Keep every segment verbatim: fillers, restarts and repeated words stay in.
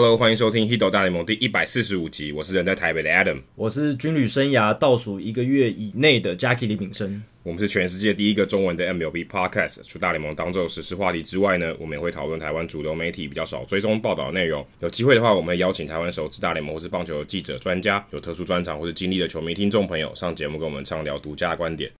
Hello， 欢迎收听《Hito 大联盟》第一百四十五集，我是人在台北的 Adam， 我是军旅生涯倒数一个月以内的 Jackie 李秉升。我们是全世界第一个中文的 M L B Podcast， 除大联盟当作时事话题之外呢，我们也会讨论台湾主流媒体比较少追踪报道的内容。有机会的话，我们会邀请台湾熟知大联盟或是棒球的记者、专家，有特殊专长或是经历的球迷听众朋友上节目跟我们畅聊独家的观点。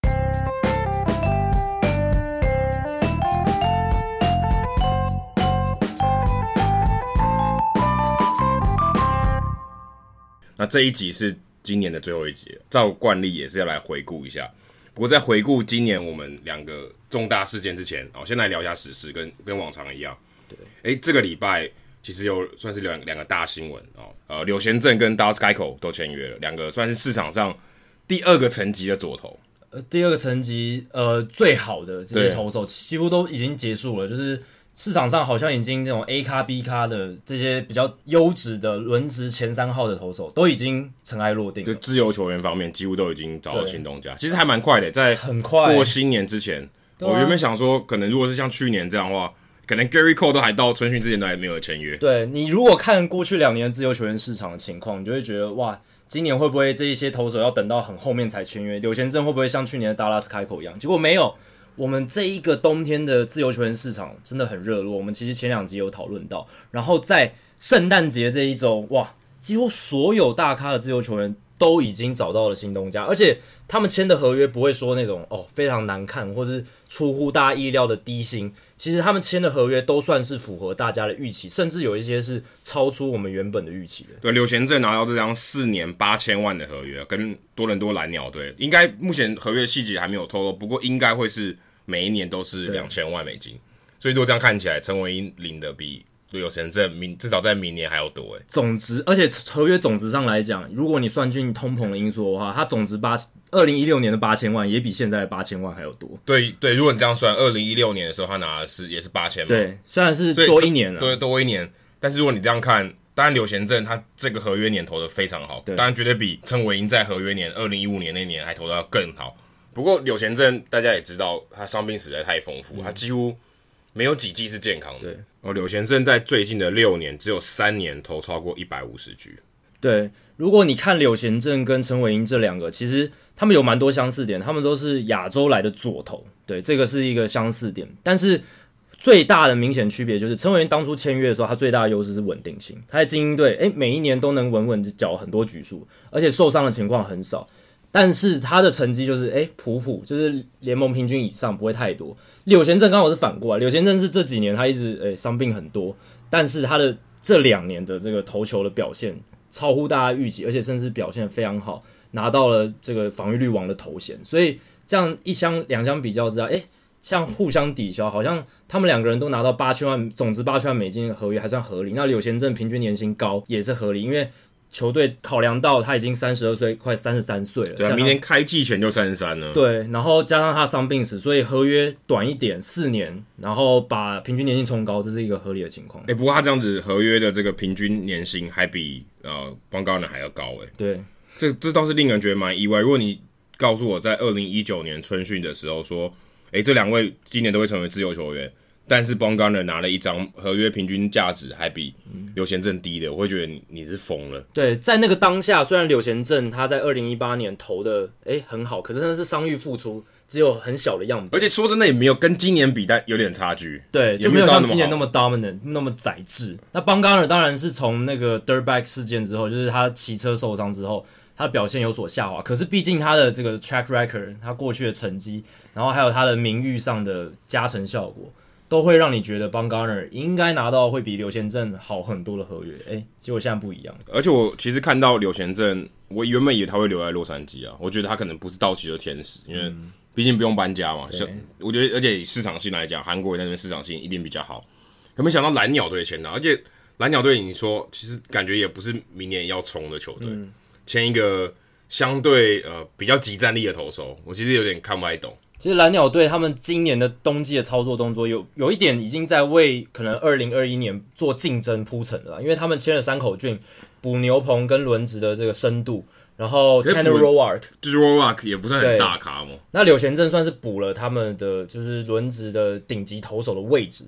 那这一集是今年的最后一集了，照惯例也是要来回顾一下。不过在回顾今年我们两个重大事件之前，哦，先来聊一下时事，跟跟往常一样。对，哎，这个礼拜其实有算是两两个大新闻哦，呃，柳贤镇跟 Tobias Moskowitz 都签约了，两个算是市场上第二个层级的左投。呃，第二个层级呃最好的这些投手几乎都已经结束了，就是。市场上好像已经这种 A 咖 B 咖的这些比较优质的轮值前三号的投手都已经尘埃落定了，就自由球员方面几乎都已经找到新东家，其实还蛮快的，在过新年之前，我原本想说可能如果是像去年这样的话，可能 Gary Cole 都还到春训之前都还没有签约。对，你如果看过去两年自由球员市场的情况，你就会觉得哇，今年会不会这一些投手要等到很后面才签约？柳贤镇会不会像去年的 Carlos Carrasco 一样？结果没有。我们这一个冬天的自由球员市场真的很热络，我们其实前两集有讨论到，然后在圣诞节这一周，哇，几乎所有大咖的自由球员都已经找到了新东家，而且他们签的合约不会说那种哦非常难看或是出乎大家意料的低薪，其实他们签的合约都算是符合大家的预期，甚至有一些是超出我们原本的预期的。对，柳贤镇拿到这张四年八千万的合约，跟多伦多蓝鸟队应该目前合约细节还没有透露，不过应该会是。每一年都是两千万美金，所以如果这样看起来，陈文英领的比柳贤镇至少在明年还要多哎。总值，而且合约总值上来讲，如果你算进通膨的因素的话，它总值八二零一六年的八千万也比现在的八千万还要多。对对，如果你这样算，二零一六年的时候他拿的是也是八千万，对，虽然是多一年了，对，多一年，但是如果你这样看。当然，柳贤镇他这个合约年投的非常好，当然绝对比陈伟英在合约年二零一五年那年还投的要更好。不过柳贤镇大家也知道，他伤病实在太丰富，嗯、他几乎没有几季是健康的。哦，柳贤镇在最近的六年，只有三年投超过一百五十局。对，如果你看柳贤镇跟陈伟英这两个，其实他们有蛮多相似点，他们都是亚洲来的左投，对，这个是一个相似点。但是最大的明显区别就是，陈伟英当初签约的时候，他最大的优势是稳定性，他在精英队，哎，每一年都能稳稳缴很多局数，而且受伤的情况很少。但是他的成绩就是哎普普，就是联盟平均以上，不会太多。柳贤镇刚好是反过来，柳贤镇是这几年他一直哎伤病很多，但是他的这两年的这个投球的表现超乎大家预期，而且甚至表现非常好，拿到了这个防御率王的头衔。所以这样一相两相比较之下，哎，像互相抵消，好像他们两个人都拿到八千万，总值八千万美金的合约还算合理。那柳贤镇平均年薪高也是合理，因为。球队考量到他已经三十二岁，快三十三岁了。对啊，明年开季前就三十三了。对，然后加上他伤病史，所以合约短一点，四年，然后把平均年薪冲高，这是一个合理的情况。欸，不过他这样子合约的这个平均年薪还比呃Bumgarner还要高欸。对，这这倒是令人觉得蛮意外。如果你告诉我在二零一九年春训的时候说，欸，这两位今年都会成为自由球员。但是 Bumgarner 拿了一张合约平均价值还比柳贤镇低的，我会觉得 你, 你是疯了。对，在那个当下，虽然柳贤镇他在二零一八年投的诶很好，可是真的是伤愈复出，只有很小的样本。而且说真的也没有跟今年比，但有点差距。对，就没有像今年那么 dominant， 那么宰制。那 Bumgarner 当然是从那个 Dirtbag 事件之后，就是他骑车受伤之后。他的表现有所下滑，可是毕竟他的这个 track record， 他过去的成绩，然后还有他的名誉上的加成效果，都会让你觉得 Bumgarner 应该拿到会比柳贤镇好很多的合约。诶，结果现在不一样。而且我其实看到柳贤镇，我原本以为他会留在洛杉矶啊，我觉得他可能不是道奇的天使，因为毕竟不用搬家嘛。嗯、我觉得，而且以市场性来讲，韩国那边市场性一定比较好。可没想到蓝鸟队签他，而且蓝鸟队你说其实感觉也不是明年要冲的球队。嗯，签一个相对呃比较极战力的投手，我其实有点看不太懂。其实蓝鸟队他们今年的冬季的操作动作有有一点已经在为可能二零二一年做竞争铺陈了，因为他们签了山口俊、补牛棚跟轮值的这个深度，然后 Tanner Roark 就是 Roark 也不算很大咖嘛。那柳贤镇算是补了他们的就是轮值的顶级投手的位置，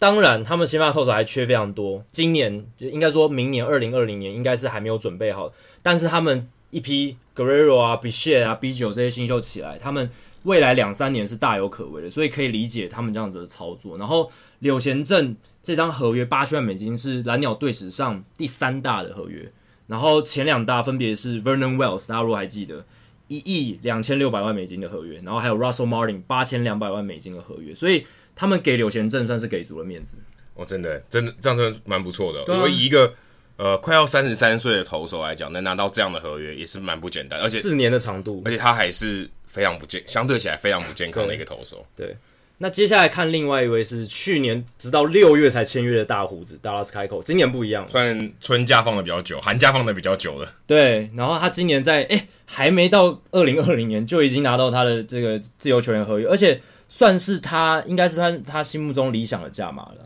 当然他们先发投手还缺非常多，今年应该说明年二零二零年应该是还没有准备好，但是他们一批 Guerrero 啊 Bichette 啊 Biggio 这些新秀起来，他们未来两三年是大有可为的，所以可以理解他们这样子的操作。然后柳贤正这张合约八千万美金是蓝鸟队史上第三大的合约，然后前两大分别是 Vernon Wells 大家如果还记得一亿两千六百万美金的合约，然后还有 Russell Martin 八千两百万美金的合约，所以他们给柳贤正算是给足了面子。哦，真的，真的这样真的蛮不错的。我、啊、以一个呃快要三十三岁的投手来讲，能拿到这样的合约也是蛮不简单，而且四年的长度，而且他还是非常不健，相对起来非常不健康的一个投手。对。对那接下来看另外一位是去年直到六月才签约的大胡子 Carlos Carrasco， 今年不一样了，算春假放的比较久，寒假放的比较久了。对，然后他今年在哎还没到二零二零年就已经拿到他的这个自由球员合约，而且算是他应该是算他心目中理想的价码了，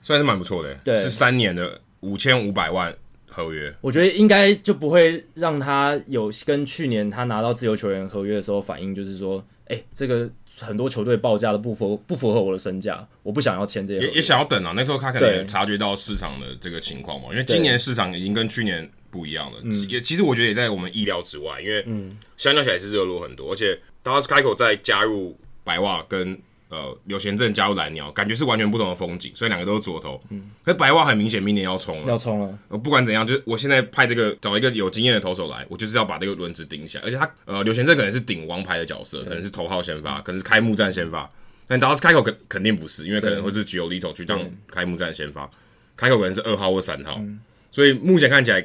算是蛮不错的。对，是三年的五千五百万合约，我觉得应该就不会让他有跟去年他拿到自由球员合约的时候反应，就是说哎这个。很多球队报价都不符合不符合我的身价，我不想要签这些合约，也也想要等啊。那时候他可能也察觉到市场的这个情况嘛，因为今年市场已经跟去年不一样了，也其实我觉得也在我们意料之外，因为相较起来是热络很多，而且Carlos Carrasco在加入白袜跟呃柳贤正加入蓝鸟，感觉是完全不同的风景，所以两个都是左投。嗯，可是白袜很明显明年要冲了，要冲了。呃，不管怎样，就是我现在派这个找一个有经验的投手来，我就是要把这个轮值顶下。而且他呃柳贤正可能是顶王牌的角色，可能是头号先发，可能是开幕战先发，但打到开口肯肯定不是，因为可能会是吉欧里头去当开幕战先发，开口可能是二号或三号。嗯，所以目前看起来，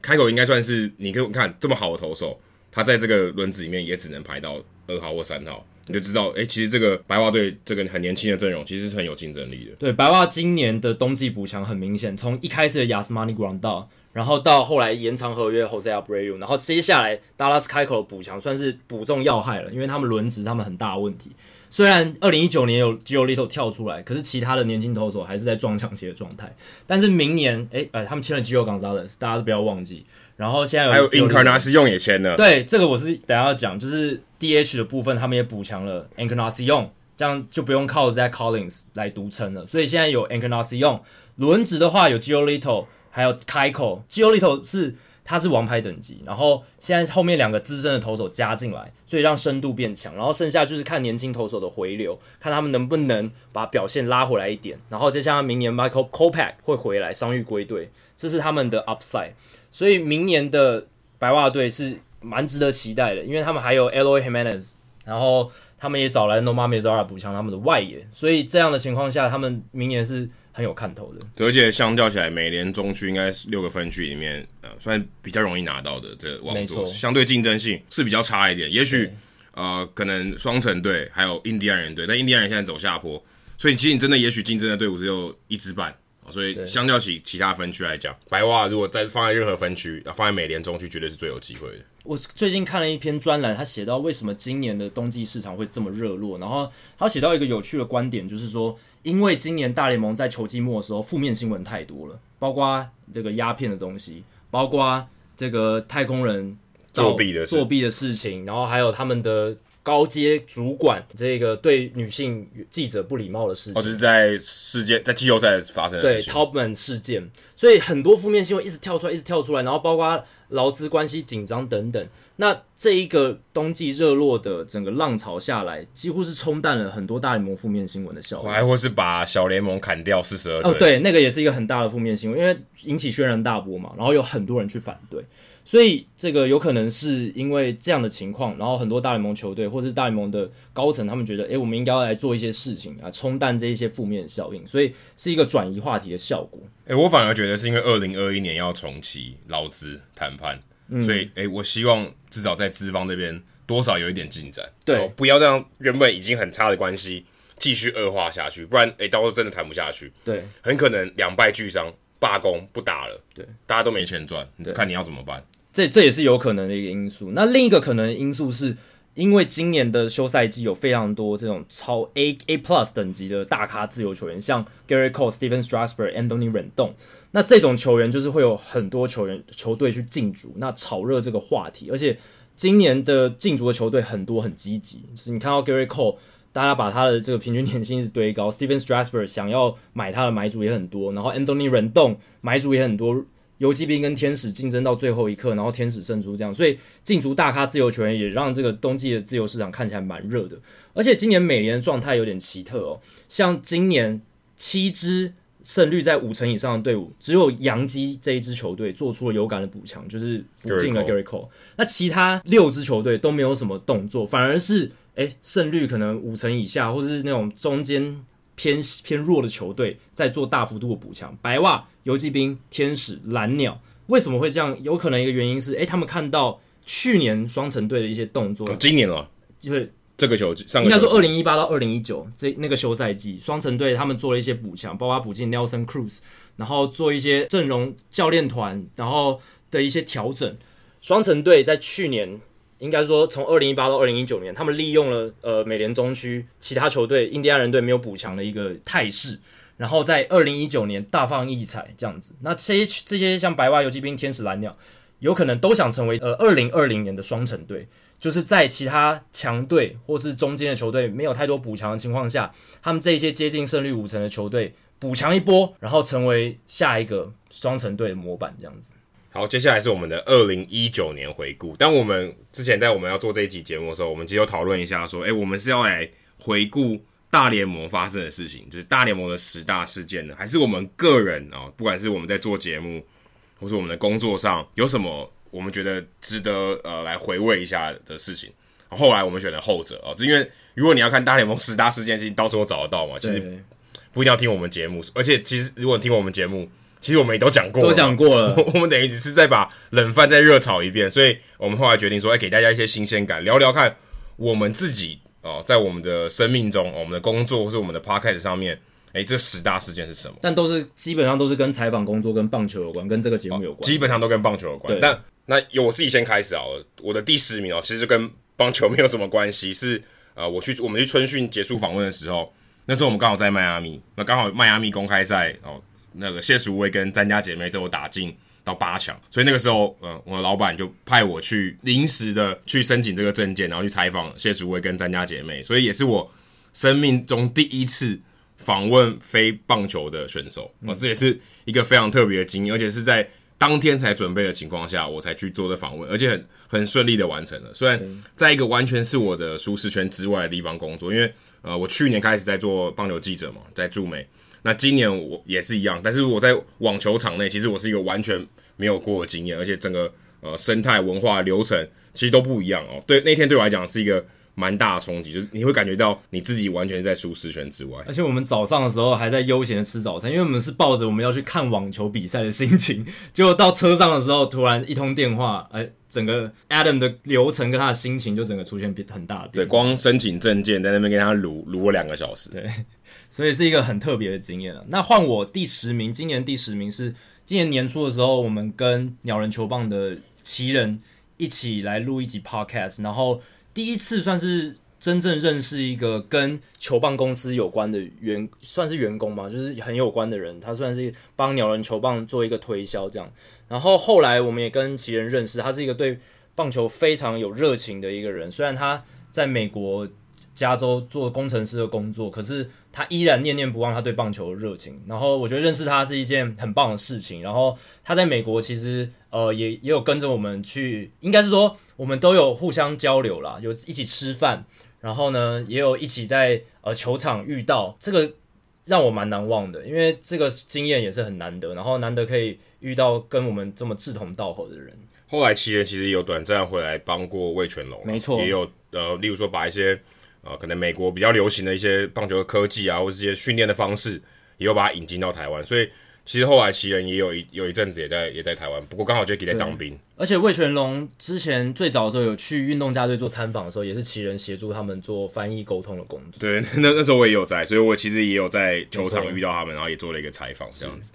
开口应该算是你可以看这么好的投手，他在这个轮值里面也只能排到二号或三号。你就知道，欸，其实这个白袜队这个很年轻的阵容，其实是很有竞争力的。对，白袜今年的冬季补强很明显，从一开始的 Yasmani Grandal， 然后到后来延长合约 Jose Abreu， 然后接下来 Carlos Carrasco 的补强算是补中要害了，因为他们轮值他们很大的问题。虽然二零一九年有 Giolito 跳出来，可是其他的年轻投手还是在撞墙期的状态。但是明年，欸呃、他们签了 Gio Gonzalez， 大家都不要忘记。然后现在有还有 Encarnacion 也签了，对，这个我是等一下要讲，就是 D H 的部分他们也补强了 Encarnacion， 这样就不用靠 Zach Collins 来独撑了，所以现在有 Encarnacion， 轮值的话有 Giolito 还有 Keiko， Giolito 是他是王牌等级，然后现在后面两个资深的投手加进来，所以让深度变强，然后剩下就是看年轻投手的回流，看他们能不能把表现拉回来一点，然后再加上明年 Michael Kopech 会回来伤愈归队，这是他们的 upside。所以明年的白袜队是蛮值得期待的，因为他们还有 Eloy Jiménez， 然后他们也找来 Nomar Mazara 补强他们的外野，所以这样的情况下，他们明年是很有看头的。对，而且相较起来，美联中区应该是六个分区里面，呃，算比较容易拿到的这个王座，相对竞争性是比较差一点。也许呃，可能双城队还有印第安人队，但印第安人现在走下坡，所以其实你真的也许竞争的队伍只有一支半。所以相较起其他分区来讲，白袜如果再放在任何分区，放在美联中区绝对是最有机会的。我最近看了一篇专栏，他写到为什么今年的冬季市场会这么热络，然后他写到一个有趣的观点，就是说因为今年大联盟在球季末的时候负面新闻太多了，包括这个鸦片的东西，包括这个太空人作弊的作弊的事情，然后还有他们的高阶主管这个对女性记者不礼貌的事情，哦，就是在世界在季后赛发生的事情，对 Taubman 事件，所以很多负面新闻一直跳出来，一直跳出来，然后包括劳资关系紧张等等。那这一个冬季热络的整个浪潮下来，几乎是冲淡了很多大联盟负面新闻的效果，还或是把小联盟砍掉四十二队。哦，对，那个也是一个很大的负面新闻，因为引起轩然大波嘛，然后有很多人去反对。所以这个有可能是因为这样的情况，然后很多大联盟球队或是大联盟的高层，他们觉得，哎，我们应该要来做一些事情啊，冲淡这一些负面的效应，所以是一个转移话题的效果。哎，我反而觉得是因为二零二一年要重启劳资谈判，嗯，所以哎，我希望至少在资方这边多少有一点进展，对，不要让原本已经很差的关系继续恶化下去，不然哎，到时候真的谈不下去，对，很可能两败俱伤，罢工不打了，对，大家都没钱赚，看你要怎么办。这这也是有可能的一个因素。那另一个可能的因素是，因为今年的休赛季有非常多这种超 A A plus 等级的大咖自由球员，像 Gary Cole、Steven Strasburg、Anthony Rendon， 那这种球员就是会有很多球员球队去竞逐，那炒热这个话题。而且今年的竞逐的球队很多很积极，就是你看到 Gary Cole 大家把他的这个平均年薪一直堆高 ，Steven Strasburg 想要买他的买主也很多，然后 Anthony Rendon 买主也很多，游击兵跟天使竞争到最后一刻，然后天使胜出这样，所以进足大咖自由球员也让这个冬季的自由市场看起来蛮热的。而且今年美联的状态有点奇特哦，像今年七支胜率在五成以上的队伍，只有洋基这一支球队做出了有感的补强，就是补进了 Gary Cole， 那其他六支球队都没有什么动作，反而是诶胜率可能五成以下，或是那种中间 偏, 偏弱的球队在做大幅度的补强。白袜、游击兵、天使、蓝鸟为什么会这样？有可能一个原因是诶他们看到去年双城队的一些动作，哦、今年了，就是这个球上个球应该说二零一八到二零一九这那个休赛季，双城队他们做了一些补强，包括补进 Nelson Cruz， 然后做一些阵容、教练团然后的一些调整。双城队在去年，应该说从二零一八到二零一九年他们利用了呃美联中区其他球队印第安人队没有补强的一个态势，然后在二零一九年大放异彩这样子。那这些这些像白袜、游击兵、天使、蓝鸟有可能都想成为呃二零二零年的双城队，就是在其他强队或是中间的球队没有太多补强的情况下，他们这些接近胜率五成的球队补强一波，然后成为下一个双城队的模板这样子。好，接下来是我们的二零一九年回顾。但我们之前在我们要做这一集节目的时候，我们其实有讨论一下说，欸，我们是要来回顾大联盟发生的事情，就是大联盟的十大事件呢，还是我们个人哦，不管是我们在做节目或是我们的工作上有什么我们觉得值得呃来回味一下的事情。后来我们选了后者哦，就因为如果你要看大联盟十大事件，其实到时候找得到嘛，就是不一定要听我们节目，而且其实如果你听我们节目，其实我们也都讲过了，都讲过了。我们等于只是再把冷饭再热炒一遍，所以我们后来决定说，哎，给大家一些新鲜感，聊聊看我们自己哦，在我们的生命中、哦、我们的工作或是我们的 podcast 上面，哎，这十大事件是什么？但都是基本上都是跟采访工作、跟棒球有关，跟这个节目有关，哦、基本上都跟棒球有关。但那由我自己先开始啊，我的第十名哦，其实就跟棒球没有什么关系，是呃，我去我们去春训结束访问的时候，那时候我们刚好在迈阿密，那刚好迈阿密公开赛哦。那个谢淑薇跟詹家姐妹都有打进到八强，所以那个时候，呃，我的老板就派我去临时的去申请这个证件，然后去采访谢淑薇跟詹家姐妹，所以也是我生命中第一次访问非棒球的选手，嗯、这也是一个非常特别的经验，而且是在当天才准备的情况下，我才去做的访问，而且很很顺利的完成了。虽然在一个完全是我的舒适圈之外的地方工作，因为呃，我去年开始在做棒球记者嘛，在驻美。那今年我也是一样，但是我在网球场内，其实我是一个完全没有过的经验，而且整个呃生态文化流程其实都不一样哦。对，那天对我来讲是一个蛮大的冲击，就是你会感觉到你自己完全在舒适圈之外。而且我们早上的时候还在悠闲的吃早餐，因为我们是抱着我们要去看网球比赛的心情，结果到车上的时候，突然一通电话，哎、欸。整个 Adam 的流程跟他的心情就整个出现很大的变化。对，光申请证件在那边跟他撸撸了两个小时。对，所以是一个很特别的经验了。那换我第十名，今年第十名是今年年初的时候，我们跟鸟人球棒的奇人一起来录一集 podcast， 然后第一次算是真正认识一个跟球棒公司有关的员，算是员工吧，就是很有关的人，他算是帮鸟人球棒做一个推销这样。然后后来我们也跟奇人认识，他是一个对棒球非常有热情的一个人。虽然他在美国加州做工程师的工作，可是他依然念念不忘他对棒球的热情。然后我觉得认识他是一件很棒的事情。然后他在美国其实呃也也有跟着我们去，应该是说我们都有互相交流啦，有一起吃饭，然后呢也有一起在呃球场遇到，这个让我蛮难忘的，因为这个经验也是很难得，然后难得可以遇到跟我们这么志同道合的人。后来奇人其实也有短暂回来帮过味全龙，没错，也有呃，例如说把一些呃可能美国比较流行的一些棒球的科技啊，或是一些训练的方式，也有把它引进到台湾。所以其实后来奇人也有一有一阵子也在也在台湾，不过刚好 Jackie 在当兵。而且味全龙之前最早的时候有去运动家队做参访的时候，也是奇人协助他们做翻译沟通的工作。对，那那时候我也有在，所以我其实也有在球场遇到他们，然后也做了一个采访这样子。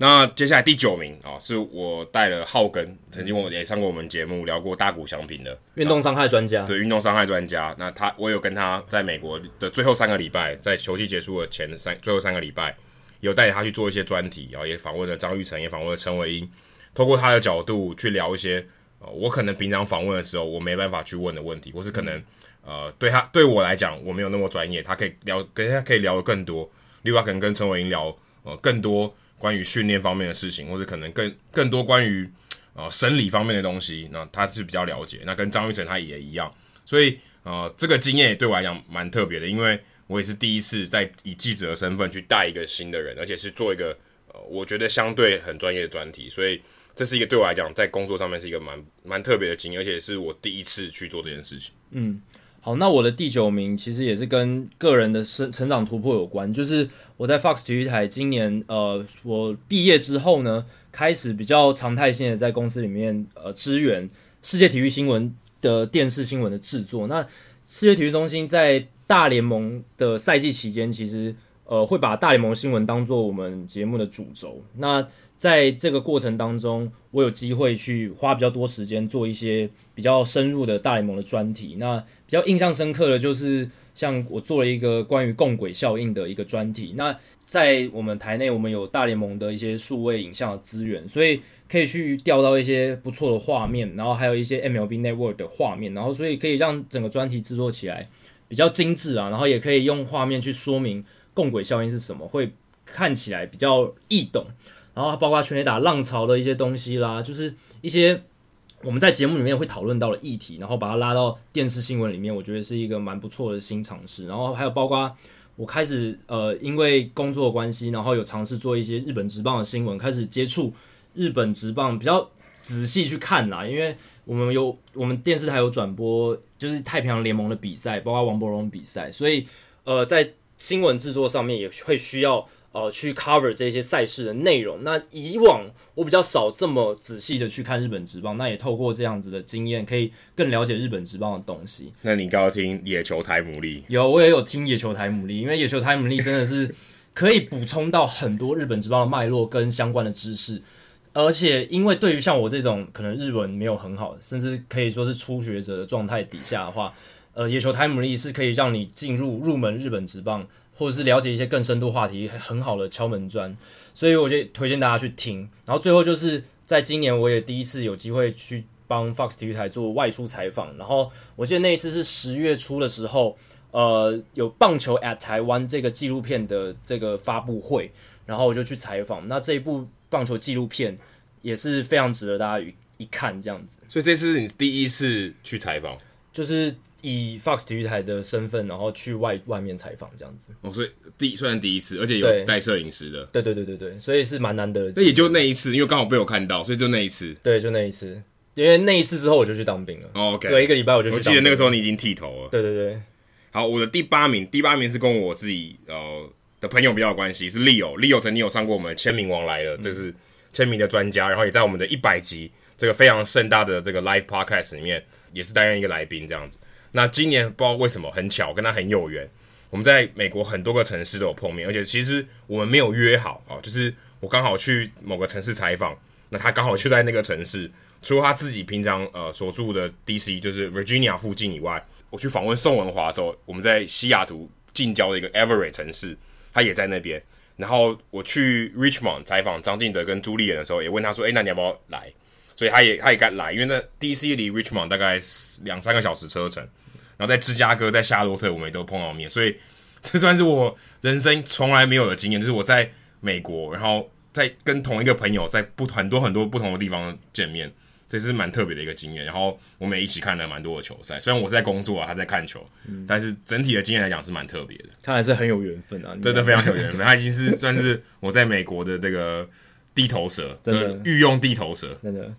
那接下来第九名啊、哦，是我带了浩根，曾经我也上过我们节目聊过大谷翔平的运动伤害专家，对，运动伤害专家。那他我有跟他在美国的最后三个礼拜，在球季结束的前三最后三个礼拜，有带他去做一些专题，然后也访问了张育成，也访问了陈伟英，透过他的角度去聊一些呃、我可能平常访问的时候我没办法去问的问题，或是可能呃对他对我来讲我没有那么专业，他可以聊跟他可以聊的更多，例如他可能跟陈伟霆聊呃更多关于训练方面的事情，或是可能更更多关于呃生理方面的东西，那他是比较了解。那跟张玉成他也一样，所以呃这个经验也对我来讲蛮特别的，因为我也是第一次在以记者的身份去带一个新的人，而且是做一个呃我觉得相对很专业的专题，所以这是一个对我来讲在工作上面是一个蛮蛮特别的经验，而且是我第一次去做这件事情。嗯，好，那我的第九名其实也是跟个人的成长突破有关，就是我在 Fox 体育台今年呃我毕业之后呢，开始比较常态性的在公司里面呃支援世界体育新闻的电视新闻的制作。那世界体育中心在大联盟的赛季期间，其实呃会把大联盟新闻当作我们节目的主轴。那在这个过程当中，我有机会去花比较多时间做一些比较深入的大联盟的专题。那比较印象深刻的就是，像我做了一个关于共轨效应的一个专题。那在我们台内，我们有大联盟的一些数位影像的资源，所以可以去调到一些不错的画面，然后还有一些 M L B Network 的画面，然后所以可以让整个专题制作起来比较精致啊，然后也可以用画面去说明共轨效应是什么，会看起来比较易懂。然后包括全垒打浪潮的一些东西啦，就是一些我们在节目里面会讨论到的议题，然后把它拉到电视新闻里面，我觉得是一个蛮不错的新尝试。然后还有包括我开始呃，因为工作的关系，然后有尝试做一些日本职棒的新闻，开始接触日本职棒比较仔细去看啦，因为我们有我们电视台有转播就是太平洋联盟的比赛，包括王柏融比赛，所以呃，在新闻制作上面也会需要。呃，去 cover 这些赛事的内容。那以往我比较少这么仔细的去看日本职棒，那也透过这样子的经验，可以更了解日本职棒的东西。那你刚刚听野球台牡蛎？有，我也有听野球台牡蛎，因为野球台牡蛎真的是可以补充到很多日本职棒的脉络跟相关的知识。而且，因为对于像我这种可能日文没有很好，甚至可以说是初学者的状态底下的话，呃，野球台牡蛎是可以让你进入入门日本职棒。或者是了解一些更深度话题很好的敲门砖，所以我就推荐大家去听。然后最后就是在今年我也第一次有机会去帮 Fox 体育台做外出采访，然后我记得那一次是十月初的时候，呃，有棒球 at 台湾这个纪录片的这个发布会，然后我就去采访。那这一部棒球纪录片也是非常值得大家一看这样子。所以这次是你第一次去采访？就是以 Fox 体育台的身份，然后去 外, 外面采访这样子。哦，所以第虽然第一次，而且有带摄影师的。对对对对对，所以是蛮难得的。那也就那一次，因为刚好被我看到，所以就那一次。对，就那一次，因为那一次之后我就去当兵了。哦， OK， 隔一个礼拜我就去当兵了。我记得那个时候你已经剃头了。对对对。好，我的第八名，第八名是跟我自己呃的朋友比较有关系，是 Leo。Leo 曾经有上过我们签名王来了，嗯、这是签名的专家，然后也在我们的一百集这个非常盛大的这个 live podcast 里面，也是担任一个来宾这样子。那今年不知道为什么很巧跟他很有缘，我们在美国很多个城市都有碰面，而且其实我们没有约好啊，就是我刚好去某个城市采访，那他刚好就在那个城市，除了他自己平常呃所住的 D C 就是 Virginia 附近以外，我去访问宋文华的时候，我们在西雅图近郊的一个 Everett 城市，他也在那边。然后我去 Richmond 采访张敬德跟朱立伦的时候，也问他说，哎、欸，那你要不要来？所以他也他也该来，因为那 D C 离 Richmond 大概两三个小时车程，然后在芝加哥、在夏洛特，我们也都碰到面，所以这算是我人生从来没有的经验，就是我在美国，然后在跟同一个朋友在不很多很多不同的地方见面，这是蛮特别的一个经验。然后我们也一起看了蛮多的球赛，虽然我在工作啊，他在看球，嗯、但是整体的经验来讲是蛮特别的。看来是很有缘分啊，真的非常有缘分。他已经是算是我在美国的这个地头蛇，真的、呃、御用地头蛇，真的。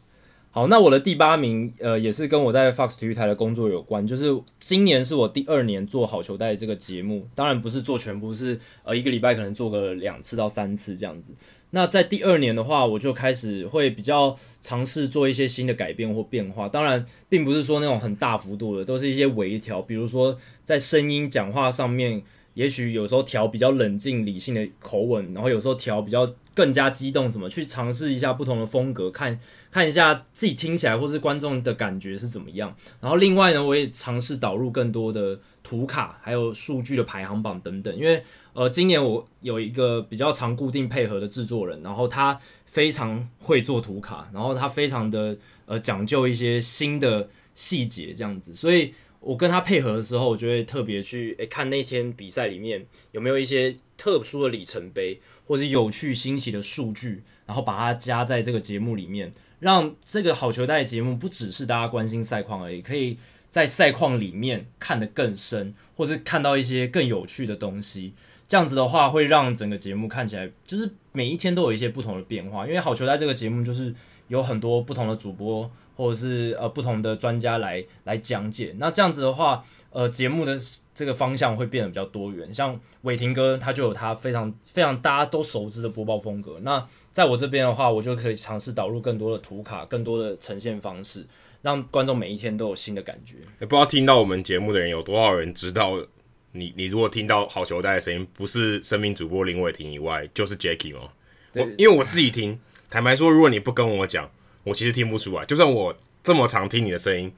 好，那我的第八名，呃，也是跟我在 Fox 体育台的工作有关。就是今年是我第二年做好球带这个节目，当然不是做全部，是呃一个礼拜可能做个两次到三次这样子。那在第二年的话，我就开始会比较尝试做一些新的改变或变化。当然，并不是说那种很大幅度的，都是一些微调，比如说在声音讲话上面，也许有时候调比较冷静理性的口吻，然后有时候调比较更加激动什么，去尝试一下不同的风格，看看一下自己听起来或是观众的感觉是怎么样。然后另外呢，我也尝试导入更多的图卡，还有数据的排行榜等等。因为呃，今年我有一个比较常固定配合的制作人，然后他非常会做图卡，然后他非常的呃讲究一些新的细节这样子，所以我跟他配合的时候，我就会特别去、欸、看那天比赛里面有没有一些特殊的里程碑或者有趣新奇的数据，然后把它加在这个节目里面，让这个好球带节目不只是大家关心赛况而已，可以在赛况里面看得更深，或是看到一些更有趣的东西。这样子的话，会让整个节目看起来就是每一天都有一些不同的变化。因为好球带这个节目就是有很多不同的主播或者是呃不同的专家来来讲解。那这样子的话，呃，节目的这个方向会变得比较多元。像伟霆哥他就有他非常非常大家都熟知的播报风格。那在我这边的话，我就可以尝试导入更多的图卡，更多的呈现方式，让观众每一天都有新的感觉。欸、不知道听到我们节目的人有多少人知道。你你如果听到好球带的声音，不是生命主播林伟霆以外，就是 Jackie 哦。我因为我自己听，坦白说，如果你不跟我讲，我其实听不出来。就算我这么常听你的声音，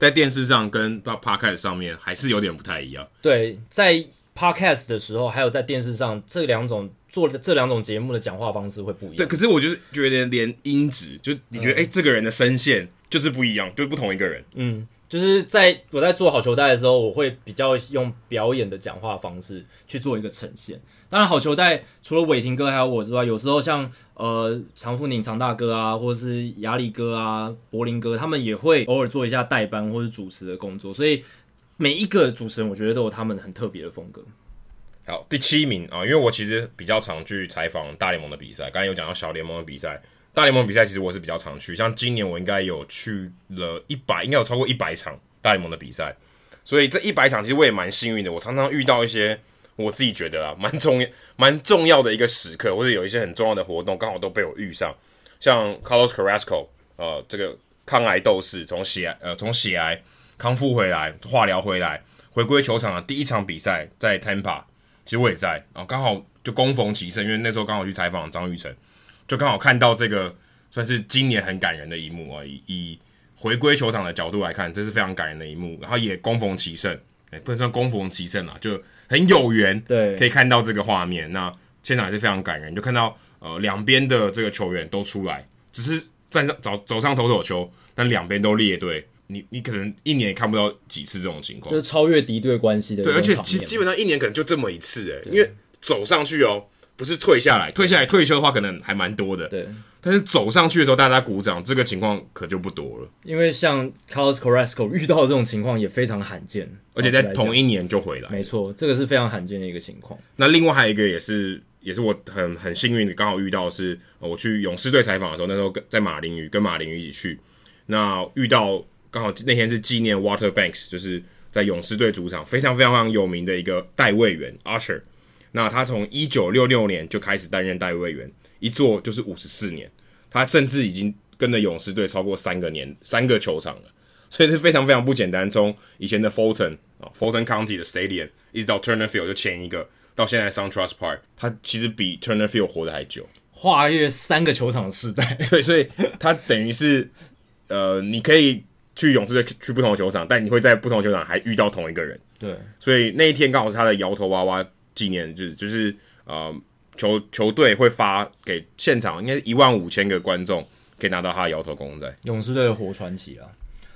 在电视上跟到 podcast 上面还是有点不太一样。对，在 podcast 的时候，还有在电视上，这两种做这两种节目的讲话方式会不一样。对，可是我就是觉得连音质，就你觉得哎、嗯欸，这个人的声线就是不一样，就是不同一个人。嗯。就是在我在做好球带的时候，我会比较用表演的讲话方式去做一个呈现。当然，好球带除了伟霆哥还有我之外，有时候像呃常富宁常大哥啊，或者是亚力哥啊、柏林哥，他们也会偶尔做一下代班或是主持的工作。所以每一个主持人，我觉得都有他们很特别的风格。好，第七名啊，因为我其实比较常去采访大联盟的比赛，刚才有讲到小联盟的比赛。大联盟比赛其实我是比较常去，像今年我应该有去了一百，应该有超过一百场大联盟的比赛，所以这一百场其实我也蛮幸运的。我常常遇到一些我自己觉得啊蛮重蛮重要的一个时刻，或者有一些很重要的活动，刚好都被我遇上。像 Carlos Carrasco， 呃，这个抗癌斗士从血癌呃从血癌康复回来，化疗回来，回归球场的第一场比赛在 Tampa， 其实我也在，然后刚好就恭逢其盛，因为那时候刚好去采访张育成。就刚好看到这个算是今年很感人的一幕啊，以以回归球场的角度来看，这是非常感人的一幕，然后也恭逢其盛，欸、不能算恭逢其盛啦，就很有缘，对，可以看到这个画面。那现场也是非常感人，就看到呃两边的这个球员都出来，只是站上走走上投手球，但两边都列队，你你可能一年也看不到几次这种情况，就是超越敌对关系的一种场面。对，而且其实基本上一年可能就这么一次、欸，哎，因为走上去哦。不是退下来，退下来退休的话可能还蛮多的，对。但是走上去的时候大家鼓掌，这个情况可就不多了。因为像 Carlos Carrasco 遇到这种情况也非常罕见，而且在同一年就回来。没错，这个是非常罕见的一个情况。那另外还有一个也是也是我很很幸运的刚好遇到的是，我去勇士队采访的时候，那时候在马林鱼跟马林鱼一起去，那遇到刚好那天是纪念 Water Banks， 就是在勇士队主场非常非常非常有名的一个代位员 Usher。那他从一九六六年就开始担任代位员，一做就是五十四年，他甚至已经跟着勇士队超过三个年三个球场了，所以是非常非常不简单。从以前的 Fulton Fulton County 的 Stadium 一直到 Turner Field 就前一个，到现在 SunTrust Park， 他其实比 Turner Field 活得还久，跨越三个球场的世代。对，所以他等于是呃，你可以去勇士队去不同的球场，但你会在不同的球场还遇到同一个人。对，所以那一天刚好是他的摇头娃娃。纪念日就是呃，球球队会发给现场应该一万五千个观众可以拿到他的摇头公仔，勇士队的活传奇啦。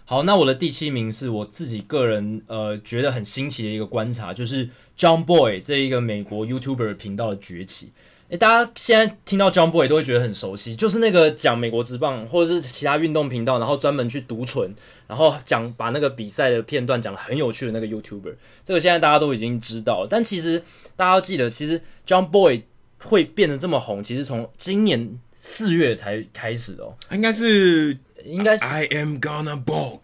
好，那我的第七名是我自己个人呃觉得很新奇的一个观察，就是 Jomboy 这一个美国 YouTuber 频道的崛起。欸、大家现在听到 Jomboy 都会觉得很熟悉，就是那个讲美国职棒或者是其他运动频道，然后专门去独存，然后讲把那个比赛的片段讲得很有趣的那个 YouTuber。这个现在大家都已经知道了，但其实大家要记得，其实 Jomboy 会变得这么红，其实从今年四月才开始哦。应该是，应该是 I am gonna balk，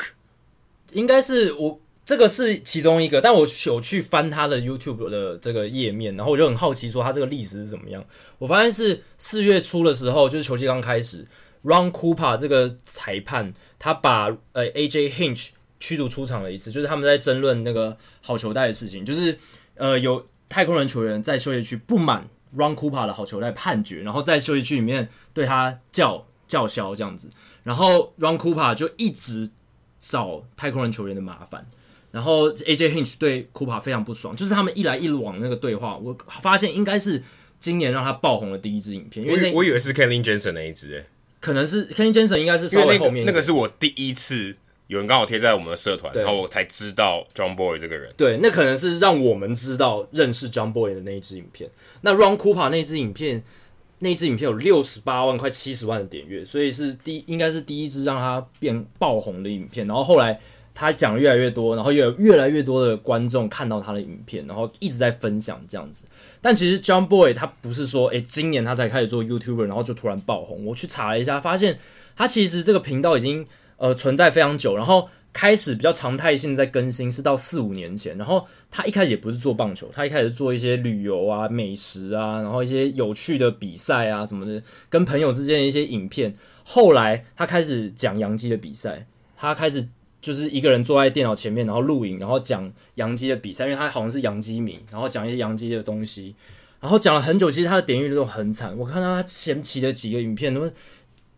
应该是我。这个是其中一个，但我有去翻他的 YouTube 的这个页面，然后我就很好奇说他这个历史是怎么样。我发现是四月初的时候，就是球季刚开始 ，Ron Kulpa 这个裁判他把呃 A J Hinch 驱逐出场了一次，就是他们在争论那个好球带的事情，就是呃有太空人球员在休息区不满 Ron Kulpa 的好球带判决，然后在休息区里面对他叫叫嚣这样子，然后 Ron Kulpa 就一直找太空人球员的麻烦。然后 A J Hinch 对 Kulpa 非常不爽，就是他们一来一往那个对话，我发现应该是今年让他爆红的第一支影片，因为我以为是 Kelly Jensen 那一支、欸，可能是 Kelly Jensen 应该是稍微后面、那個，那个是我第一次有人刚好贴在我们的社团，然后我才知道 Jomboy 这个人。对，那可能是让我们知道认识 Jomboy 的那一支影片。那 Ron Kulpa 那支影片，那支影片有六十八万快七十万的点阅，所以是第应该是第一支让他变爆红的影片。然后后来他讲了越来越多，然后有越来越多的观众看到他的影片，然后一直在分享这样子。但其实 Jomboy 他不是说，哎，今年他才开始做 YouTuber， 然后就突然爆红。我去查了一下，发现他其实这个频道已经呃存在非常久，然后开始比较常态性在更新是到四五年前。然后他一开始也不是做棒球，他一开始做一些旅游啊、美食啊，然后一些有趣的比赛啊什么的，跟朋友之间的一些影片。后来他开始讲洋基的比赛，他开始。就是一个人坐在电脑前面，然后录影，然后讲洋基的比赛，因为他好像是洋基迷，然后讲一些洋基的东西，然后讲了很久。其实他的点阅率都很惨，我看到他前期的几个影片都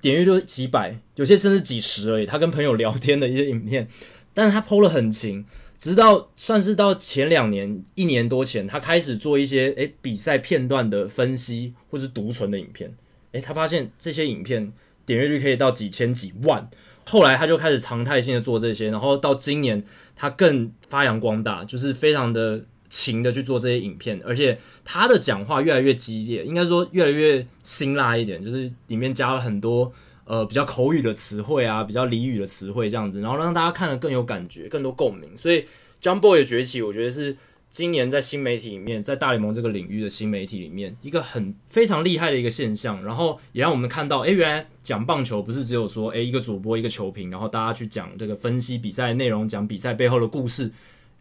点阅率都几百，有些甚至几十而已。他跟朋友聊天的一些影片，但是他 P O 了很勤，直到算是到前两年一年多前，他开始做一些诶比赛片段的分析或是独存的影片。诶，他发现这些影片点阅率可以到几千几万。后来他就开始常态性的做这些，然后到今年他更发扬光大，就是非常的勤的去做这些影片，而且他的讲话越来越激烈，应该说越来越辛辣一点，就是里面加了很多呃比较口语的词汇啊，比较俚语的词汇这样子，然后让大家看得更有感觉，更多共鸣。所以 Jomboy 的崛起，我觉得是今年在新媒体里面，在大联盟这个领域的新媒体里面，一个很非常厉害的一个现象，然后也让我们看到，哎，原来讲棒球不是只有说，哎，一个主播一个球评，然后大家去讲这个分析比赛内容，讲比赛背后的故事，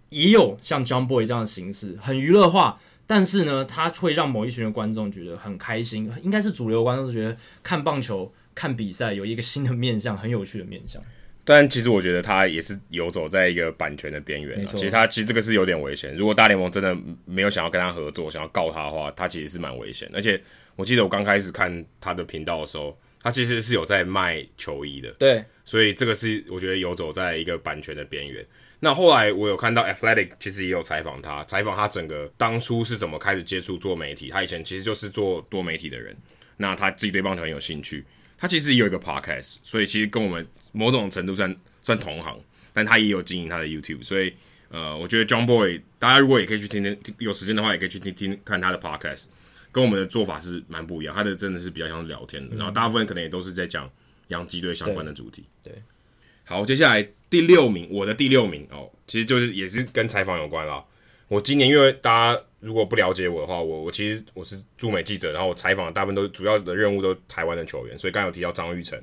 也有像 Jomboy 这样的形式，很娱乐化，但是呢，它会让某一群的观众觉得很开心，应该是主流观众觉得看棒球、看比赛有一个新的面向，很有趣的面向。但其实我觉得他也是游走在一个版权的边缘、啊、其实他其实这个是有点危险，如果大联盟真的没有想要跟他合作，想要告他的话，他其实是蛮危险。而且我记得我刚开始看他的频道的时候，他其实是有在卖球衣的，对，所以这个是我觉得游走在一个版权的边缘。那后来我有看到 Athletic 其实也有采访他，采访他整个当初是怎么开始接触做媒体，他以前其实就是做多媒体的人，那他自己对棒球很有兴趣，他其实也有一个 podcast， 所以其实跟我们某种程度算算同行，但他也有经营他的 YouTube， 所以呃，我觉得 Jomboy 大家如果也可以去听听，有时间的话也可以去听听看他的 podcast， 跟我们的做法是蛮不一样，他的真的是比较像是聊天的，然后大部分可能也都是在讲洋基队相关的主题。对，对，好，接下来第六名，我的第六名哦，其实就是也是跟采访有关啦。我今年因为大家如果不了解我的话，我我其实我是驻美记者，然后我采访的大部分都主要的任务都是台湾的球员，所以刚才有提到张育成。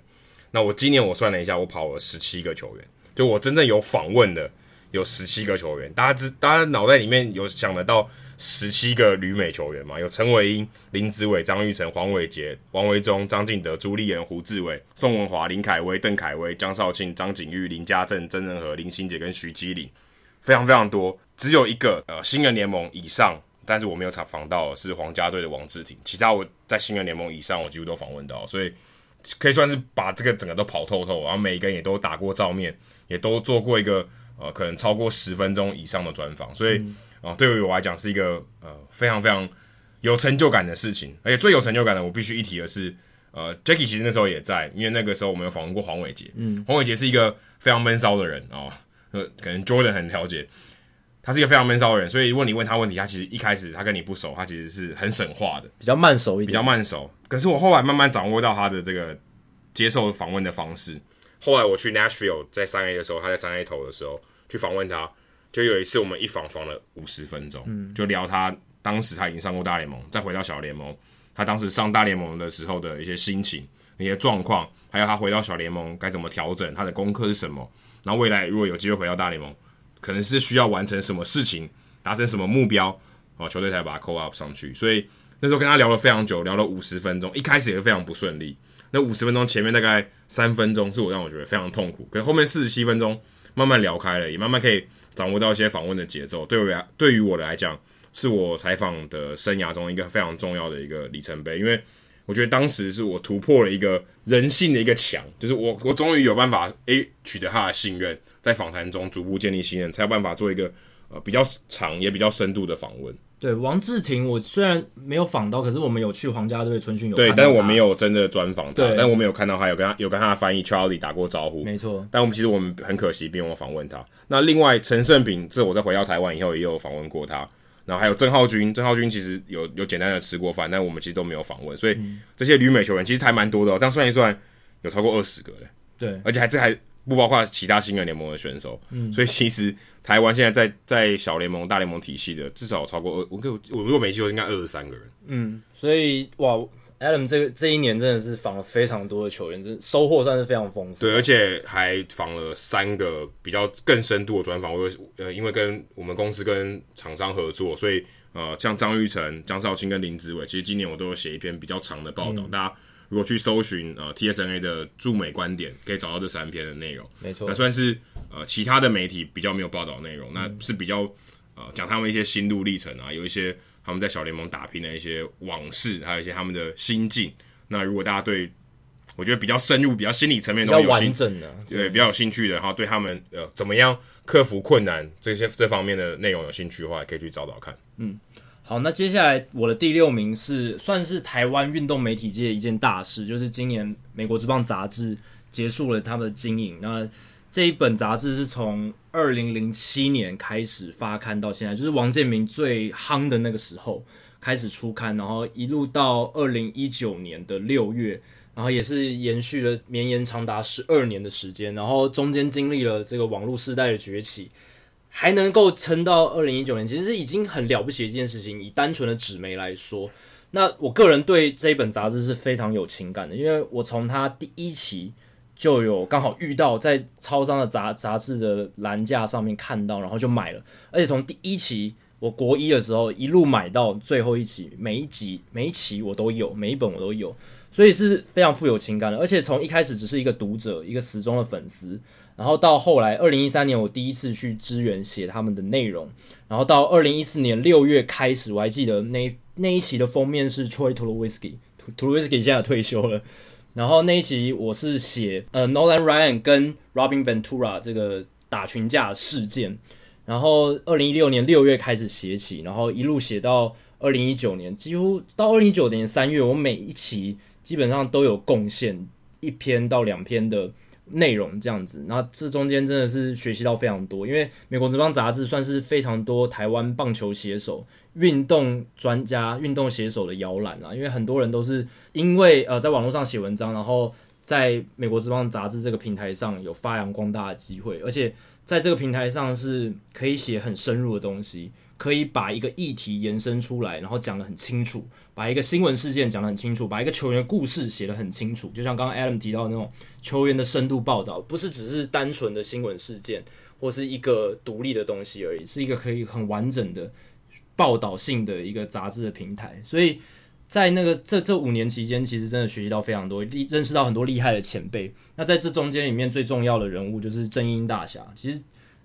那我今年我算了一下，我跑了十七个球员，就我真正有访问的有十七个球员。大家知大家脑袋里面有想得到十七个旅美球员吗？有陈伟殷、林子伟、张育成、黄伟杰、王维忠、张进德、朱立言、胡志伟、宋文华、林凯威、邓凯威、江少庆、张景玉、林家正、曾仁和、林心杰跟徐基麟，非常非常多。只有一个呃新人联盟以上，但是我没有访到的是皇家队的王志廷，其他我在新人联盟以上我几乎都访问到，所以可以算是把这个整个都跑透透，然后每一个人也都打过照面，也都做过一个呃可能超过十分钟以上的专访，所以、嗯呃、对于我来讲是一个呃非常非常有成就感的事情。而且最有成就感的我必须一提的是呃 Jackie 其实那时候也在，因为那个时候我们有访问过黄伟杰、嗯、黄伟杰是一个非常闷骚的人、哦呃、可能 Jordan 很了解，他是一个非常闷骚的人，所以如果你问他问题，他其实一开始他跟你不熟，他其实是很省话的，比较慢熟一点，比较慢熟。可是我后来慢慢掌握到他的这个接受访问的方式。后来我去 Nashville 在 三 A 的时候，他在 三 A 投的时候去访问他，就有一次我们一访访了五十分钟、嗯、就聊他当时他已经上过大联盟，再回到小联盟，他当时上大联盟的时候的一些心情、一些状况，还有他回到小联盟该怎么调整，他的功课是什么，然后未来如果有机会回到大联盟可能是需要完成什么事情，达成什么目标、哦、球队才把他 call up 上去。所以那时候跟他聊了非常久，聊了五十分钟，一开始也非常不顺利。那五十分钟前面大概三分钟是我让我觉得非常痛苦，可是后面四十七分钟慢慢聊开了，也慢慢可以掌握到一些访问的节奏。对于对于我来讲是我采访的生涯中一个非常重要的一个里程碑，因为我觉得当时是我突破了一个人性的一个墙，就是我我终于有办法诶取得他的信任，在访谈中逐步建立信任，才有办法做一个呃比较长也比较深度的访问。对，王志廷我虽然没有访到，可是我们有去皇家队春训有看到他，对，但我没有真的专访他，但我们有看到他，有跟他有跟他的翻译 Charlie 打过招呼，没错。但我们其实我们很可惜并没有访问他。那另外陈胜平，这我在回到台湾以后也有访问过他，然后还有郑浩君，郑浩君其实有有简单的吃过饭，但我们其实都没有访问，所以这些旅美球员其实还蛮多的哦，这样算一算有超过二十个嘞，对，而且还这还不包括其他新人联盟的选手，嗯，所以其实台湾现在在在小联盟、大联盟体系的至少超过二，我我如果没记错应该二十三个人，嗯，所以哇 ，Adam 这这一年真的是访了非常多的球员，真收获算是非常丰富，对，而且还访了三个比较更深度的专访，我呃因为跟我们公司跟厂商合作，所以呃像张育成、江少卿跟林子伟，其实今年我都有写一篇比较长的报道，嗯，大家如果去搜寻呃 T S N A 的驻美观点，可以找到这三篇的内容。没错，那算是呃其他的媒体比较没有报道内容，嗯，那是比较呃讲他们一些心路历程啊，有一些他们在小联盟打拼的一些往事，还有一些他们的心境。那如果大家对我觉得比较深入、比较心理层面都有比较完整的，对，对比较有兴趣的，然后对他们呃怎么样克服困难这些这方面的内容有兴趣的话，也可以去找找看。嗯。好，那接下来我的第六名是算是台湾运动媒体界一件大事，就是今年美国职棒杂志结束了他们的经营。那这一本杂志是从二零零七年开始发刊到现在，就是王建民最夯的那个时候开始出刊，然后一路到二零一九年的六月，然后也是延续了绵延长达十二年的时间，然后中间经历了这个网络世代的崛起，还能够撑到二零一九年，其实已经很了不起的一件事情，以单纯的纸媒来说。那我个人对这一本杂志是非常有情感的，因为我从它第一期就有刚好遇到在超商的 杂, 杂志的栏架上面看到，然后就买了，而且从第一期我国一的时候一路买到最后一期，每一集每一期我都有，每一本我都有，所以是非常富有情感的。而且从一开始只是一个读者，一个死忠的粉丝，然后到后来二零一三年我第一次去支援写他们的内容，然后到二零一四年六月开始，我还记得那那一期的封面是 Troy Tulowitzki， Tulowitzki 现在退休了，然后那一期我是写呃 Nolan Ryan 跟 Robin Ventura 这个打群架事件，然后二零一六年六月开始写起，然后一路写到二零一九年，几乎到二零一九年三月我每一期基本上都有贡献一篇到两篇的内容这样子。那这中间真的是学习到非常多，因为美国职棒杂志算是非常多台湾棒球写手、运动专家、运动写手的摇篮啦，因为很多人都是因为呃在网络上写文章，然后在美国职棒杂志这个平台上有发扬光大的机会，而且在这个平台上是可以写很深入的东西，可以把一个议题延伸出来，然后讲得很清楚，把一个新闻事件讲得很清楚，把一个球员的故事写得很清楚，就像刚刚 Adam 提到的那种球员的深度报道，不是只是单纯的新闻事件或是一个独立的东西而已，是一个可以很完整的报道性的一个杂志的平台。所以在那个这这五年期间，其实真的学习到非常多，认识到很多厉害的前辈。那在这中间里面最重要的人物就是正音大侠，其实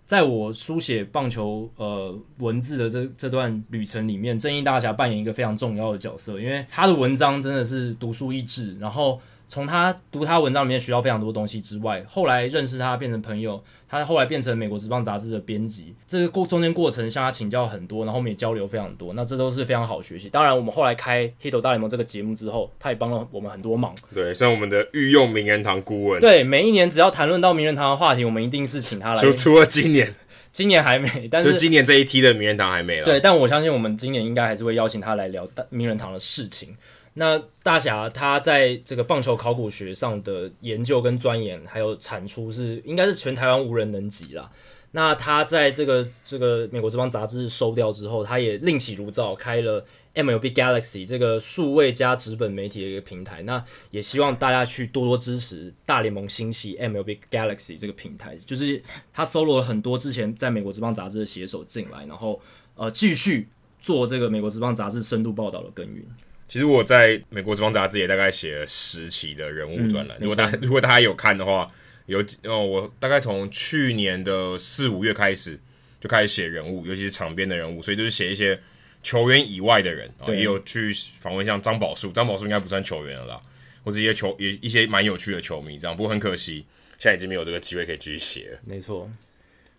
在我书写棒球呃文字的这这段旅程里面，正音大侠扮演一个非常重要的角色，因为他的文章真的是独树一帜。然后从他读他文章里面学到非常多东西之外，后来认识他变成朋友，他后来变成美国职棒杂志的编辑，这个中间过程向他请教很多，然后我们也交流非常多，那这都是非常好学习。当然我们后来开 Hito 大联盟这个节目之后，他也帮了我们很多忙，对，像我们的御用名人堂顾问，对，每一年只要谈论到名人堂的话题，我们一定是请他来，除了今年今年还没，但是就今年这一梯的名人堂还没了，对，但我相信我们今年应该还是会邀请他来聊名人堂的事情。那大侠他在这个棒球考古学上的研究跟钻研还有产出是应该是全台湾无人能及啦。那他在这个这个美国职棒杂志收掉之后，他也另起炉灶开了 M L B Galaxy 这个数位加纸本媒体的一个平台，那也希望大家去多多支持大联盟新系 M L B Galaxy 这个平台，就是他收罗了很多之前在美国职棒杂志的写手进来，然后呃继续做这个美国职棒杂志深度报道的耕耘。其实我在美国职棒杂志也大概写了十期的人物专栏，嗯，如果大如果大家有看的话，有哦，我大概从去年的四五月开始就开始写人物，尤其是场边的人物，所以就是写一些球员以外的人，哦，也有去访问像张宝树，张宝树应该不算球员了啦，或是一些球也一些蛮有趣的球迷这样，不过很可惜，现在已经没有这个机会可以继续写了。没错。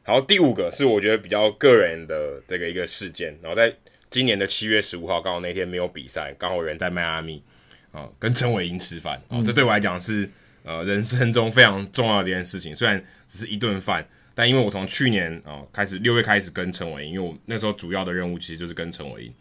好，第五个是我觉得比较个人的这个一个事件，然后在今年的七月十五号刚好那天没有比赛，刚好人在迈阿密、呃、跟陈伟英吃饭、呃、这对我来讲是、呃、人生中非常重要的一件事情，虽然只是一顿饭，但因为我从去年、呃、开始六月开始跟陈伟英，因为我那时候主要的任务其实就是跟陈伟英，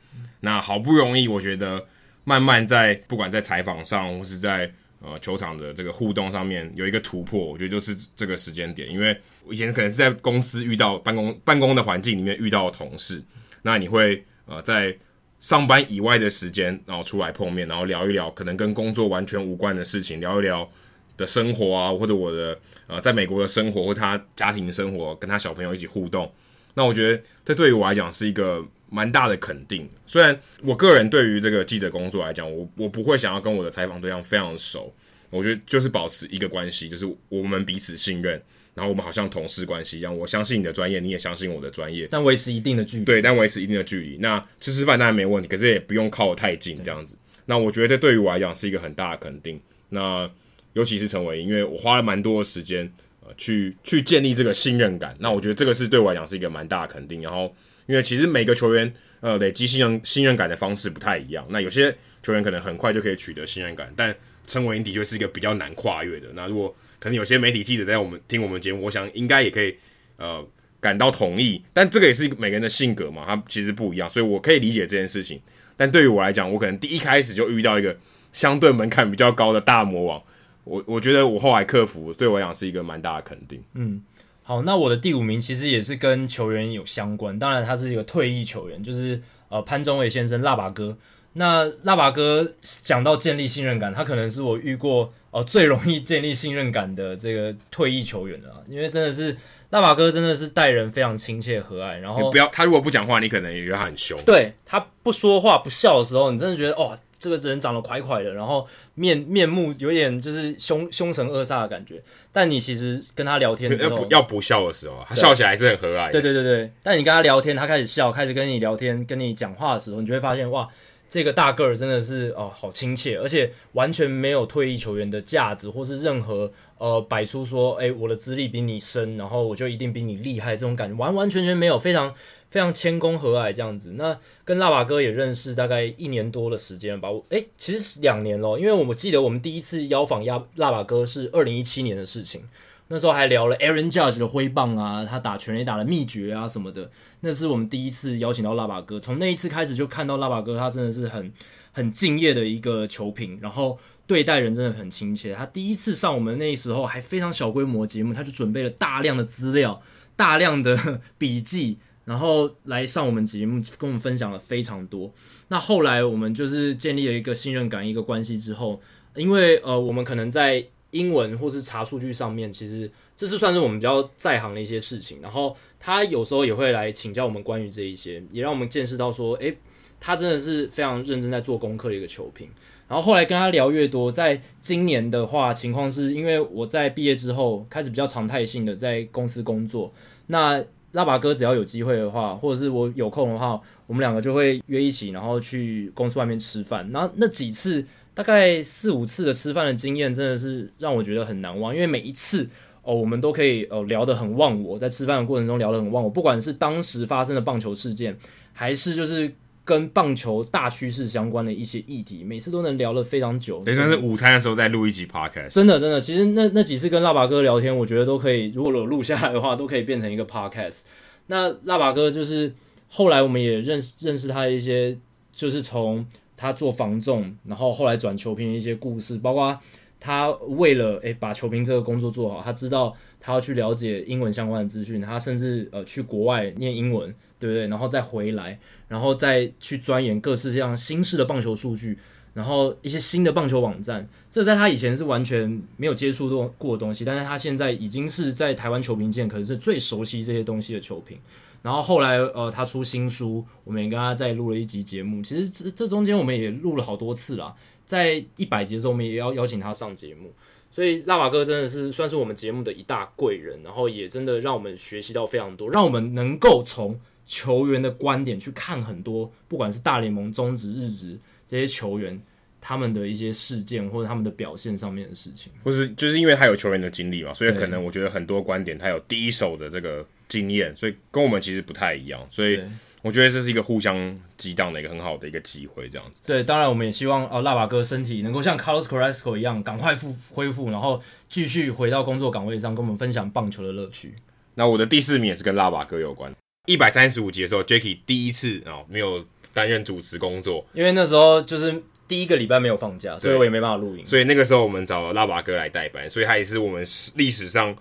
那好不容易我觉得慢慢在不管在采访上或是在呃，球场的这个互动上面有一个突破，我觉得就是这个时间点，因为以前可能是在公司遇到办公办公的环境里面遇到同事，那你会呃在上班以外的时间，然后出来碰面，然后聊一聊可能跟工作完全无关的事情，聊一聊的生活啊，或者我的呃在美国的生活，或他家庭生活，跟他小朋友一起互动，那我觉得这对于我来讲是一个蛮大的肯定。虽然我个人对于这个记者工作来讲，我我不会想要跟我的采访对象非常熟，我觉得就是保持一个关系，就是我们彼此信任，然后我们好像同事关系一样，我相信你的专业，你也相信我的专业，但维持一定的距离。对，但维持一定的距离。那吃吃饭当然没问题，可是也不用靠得太近这样子。那我觉得对于我来讲是一个很大的肯定。那尤其是陈伟英，因为我花了蛮多的时间、呃、去去建立这个信任感。那我觉得这个是对我来讲是一个蛮大的肯定。然后。因为其实每个球员呃累积信任信任感的方式不太一样，那有些球员可能很快就可以取得信任感，但陈伟英的确是一个比较难跨越的。那如果可能有些媒体记者在我们听我们节目，我想应该也可以呃感到同意，但这个也是每个人的性格嘛，他其实不一样，所以我可以理解这件事情。但对于我来讲，我可能第一开始就遇到一个相对门槛比较高的大魔王，我我觉得我后来克服，对我来讲是一个蛮大的肯定。嗯。好，那我的第五名其实也是跟球员有相关，当然他是一个退役球员，就是呃潘宗维先生，辣爸哥。那辣爸哥讲到建立信任感，他可能是我遇过呃最容易建立信任感的这个退役球员了，因为真的是辣爸哥真的是待人非常亲切和蔼，然后不要他如果不讲话，你可能也觉得他很凶。对，他不说话不笑的时候，你真的觉得哦。这个人长得快快的，然后面面目有点就是凶凶神恶煞的感觉，但你其实跟他聊天之后，要不要不笑的时候，他笑起来还是很和蔼的。对对对对，但你跟他聊天，他开始笑，开始跟你聊天、跟你讲话的时候，你就会发现哇，这个大个儿真的是哦，好亲切，而且完全没有退役球员的架子，或是任何呃摆出说，哎，我的资历比你深，然后我就一定比你厉害这种感觉，完完全全没有，非常。非常谦恭和蔼这样子，那跟辣爸哥也认识大概一年多的时间吧。我哎、欸，其实两年了，因为我记得我们第一次邀访辣爸哥是二零一七年的事情，那时候还聊了 Aaron Judge 的挥棒啊，他打全垒打的秘诀啊什么的，那是我们第一次邀请到辣爸哥。从那一次开始就看到辣爸哥，他真的是很很敬业的一个球评，然后对待人真的很亲切。他第一次上我们那时候还非常小规模节目，他就准备了大量的资料、大量的笔记。然后来上我们节目，跟我们分享了非常多。那后来我们就是建立了一个信任感、一个关系之后，因为呃，我们可能在英文或是查数据上面，其实这是算是我们比较在行的一些事情。然后他有时候也会来请教我们关于这一些，也让我们见识到说，哎，他真的是非常认真在做功课的一个球评。然后后来跟他聊越多，在今年的话，情况是因为我在毕业之后开始比较常态性的在公司工作，那。辣爸哥只要有机会的话，或者是我有空的话，我们两个就会约一起，然后去公司外面吃饭。然后那几次大概四五次的吃饭的经验，真的是让我觉得很难忘，因为每一次哦，我们都可以哦聊得很忘我，在吃饭的过程中聊得很忘我，不管是当时发生的棒球事件，还是就是跟棒球大趋势相关的一些议题，每次都能聊得非常久。等于是午餐的时候再录一集 podcast。真的真的，其实那那几次跟辣爸哥聊天，我觉得都可以，如果有录下来的话，都可以变成一个 podcast。那辣爸哥就是后来我们也认识认识他的一些，就是从他做房仲，然后后来转球评的一些故事，包括他为了诶把球评这个工作做好，他知道他要去了解英文相关的资讯，他甚至呃去国外念英文。对不对？然后再回来，然后再去钻研各式各样新式的棒球数据，然后一些新的棒球网站，这在他以前是完全没有接触过的东西，但是他现在已经是在台湾球评界可能是最熟悉这些东西的球评。然后后来呃，他出新书，我们也跟他再录了一集节目。其实 这, 这中间我们也录了好多次啦，在一百集的时候，我们也要邀请他上节目。所以辣爸哥真的是算是我们节目的一大贵人，然后也真的让我们学习到非常多，让我们能够从球员的观点去看很多，不管是大联盟、中职、日职这些球员他们的一些事件或者他们的表现上面的事情，或是就是因为他有球员的经历嘛，所以可能我觉得很多观点他有第一手的这个经验，所以跟我们其实不太一样，所以我觉得这是一个互相激荡的一个很好的一个机会，这样子。对，当然我们也希望啊，辣爸哥身体能够像 Carlos Carrasco 一样，赶快复恢复，然后继续回到工作岗位上，跟我们分享棒球的乐趣。那我的第四名也是跟辣爸哥有关。一百三十五集的时候 ，Jackie 第一次啊、哦、没有担任主持工作，因为那时候就是第一个礼拜没有放假，所以我也没办法录影。所以那个时候我们找了辣爸哥来代班，所以他也是我们历史上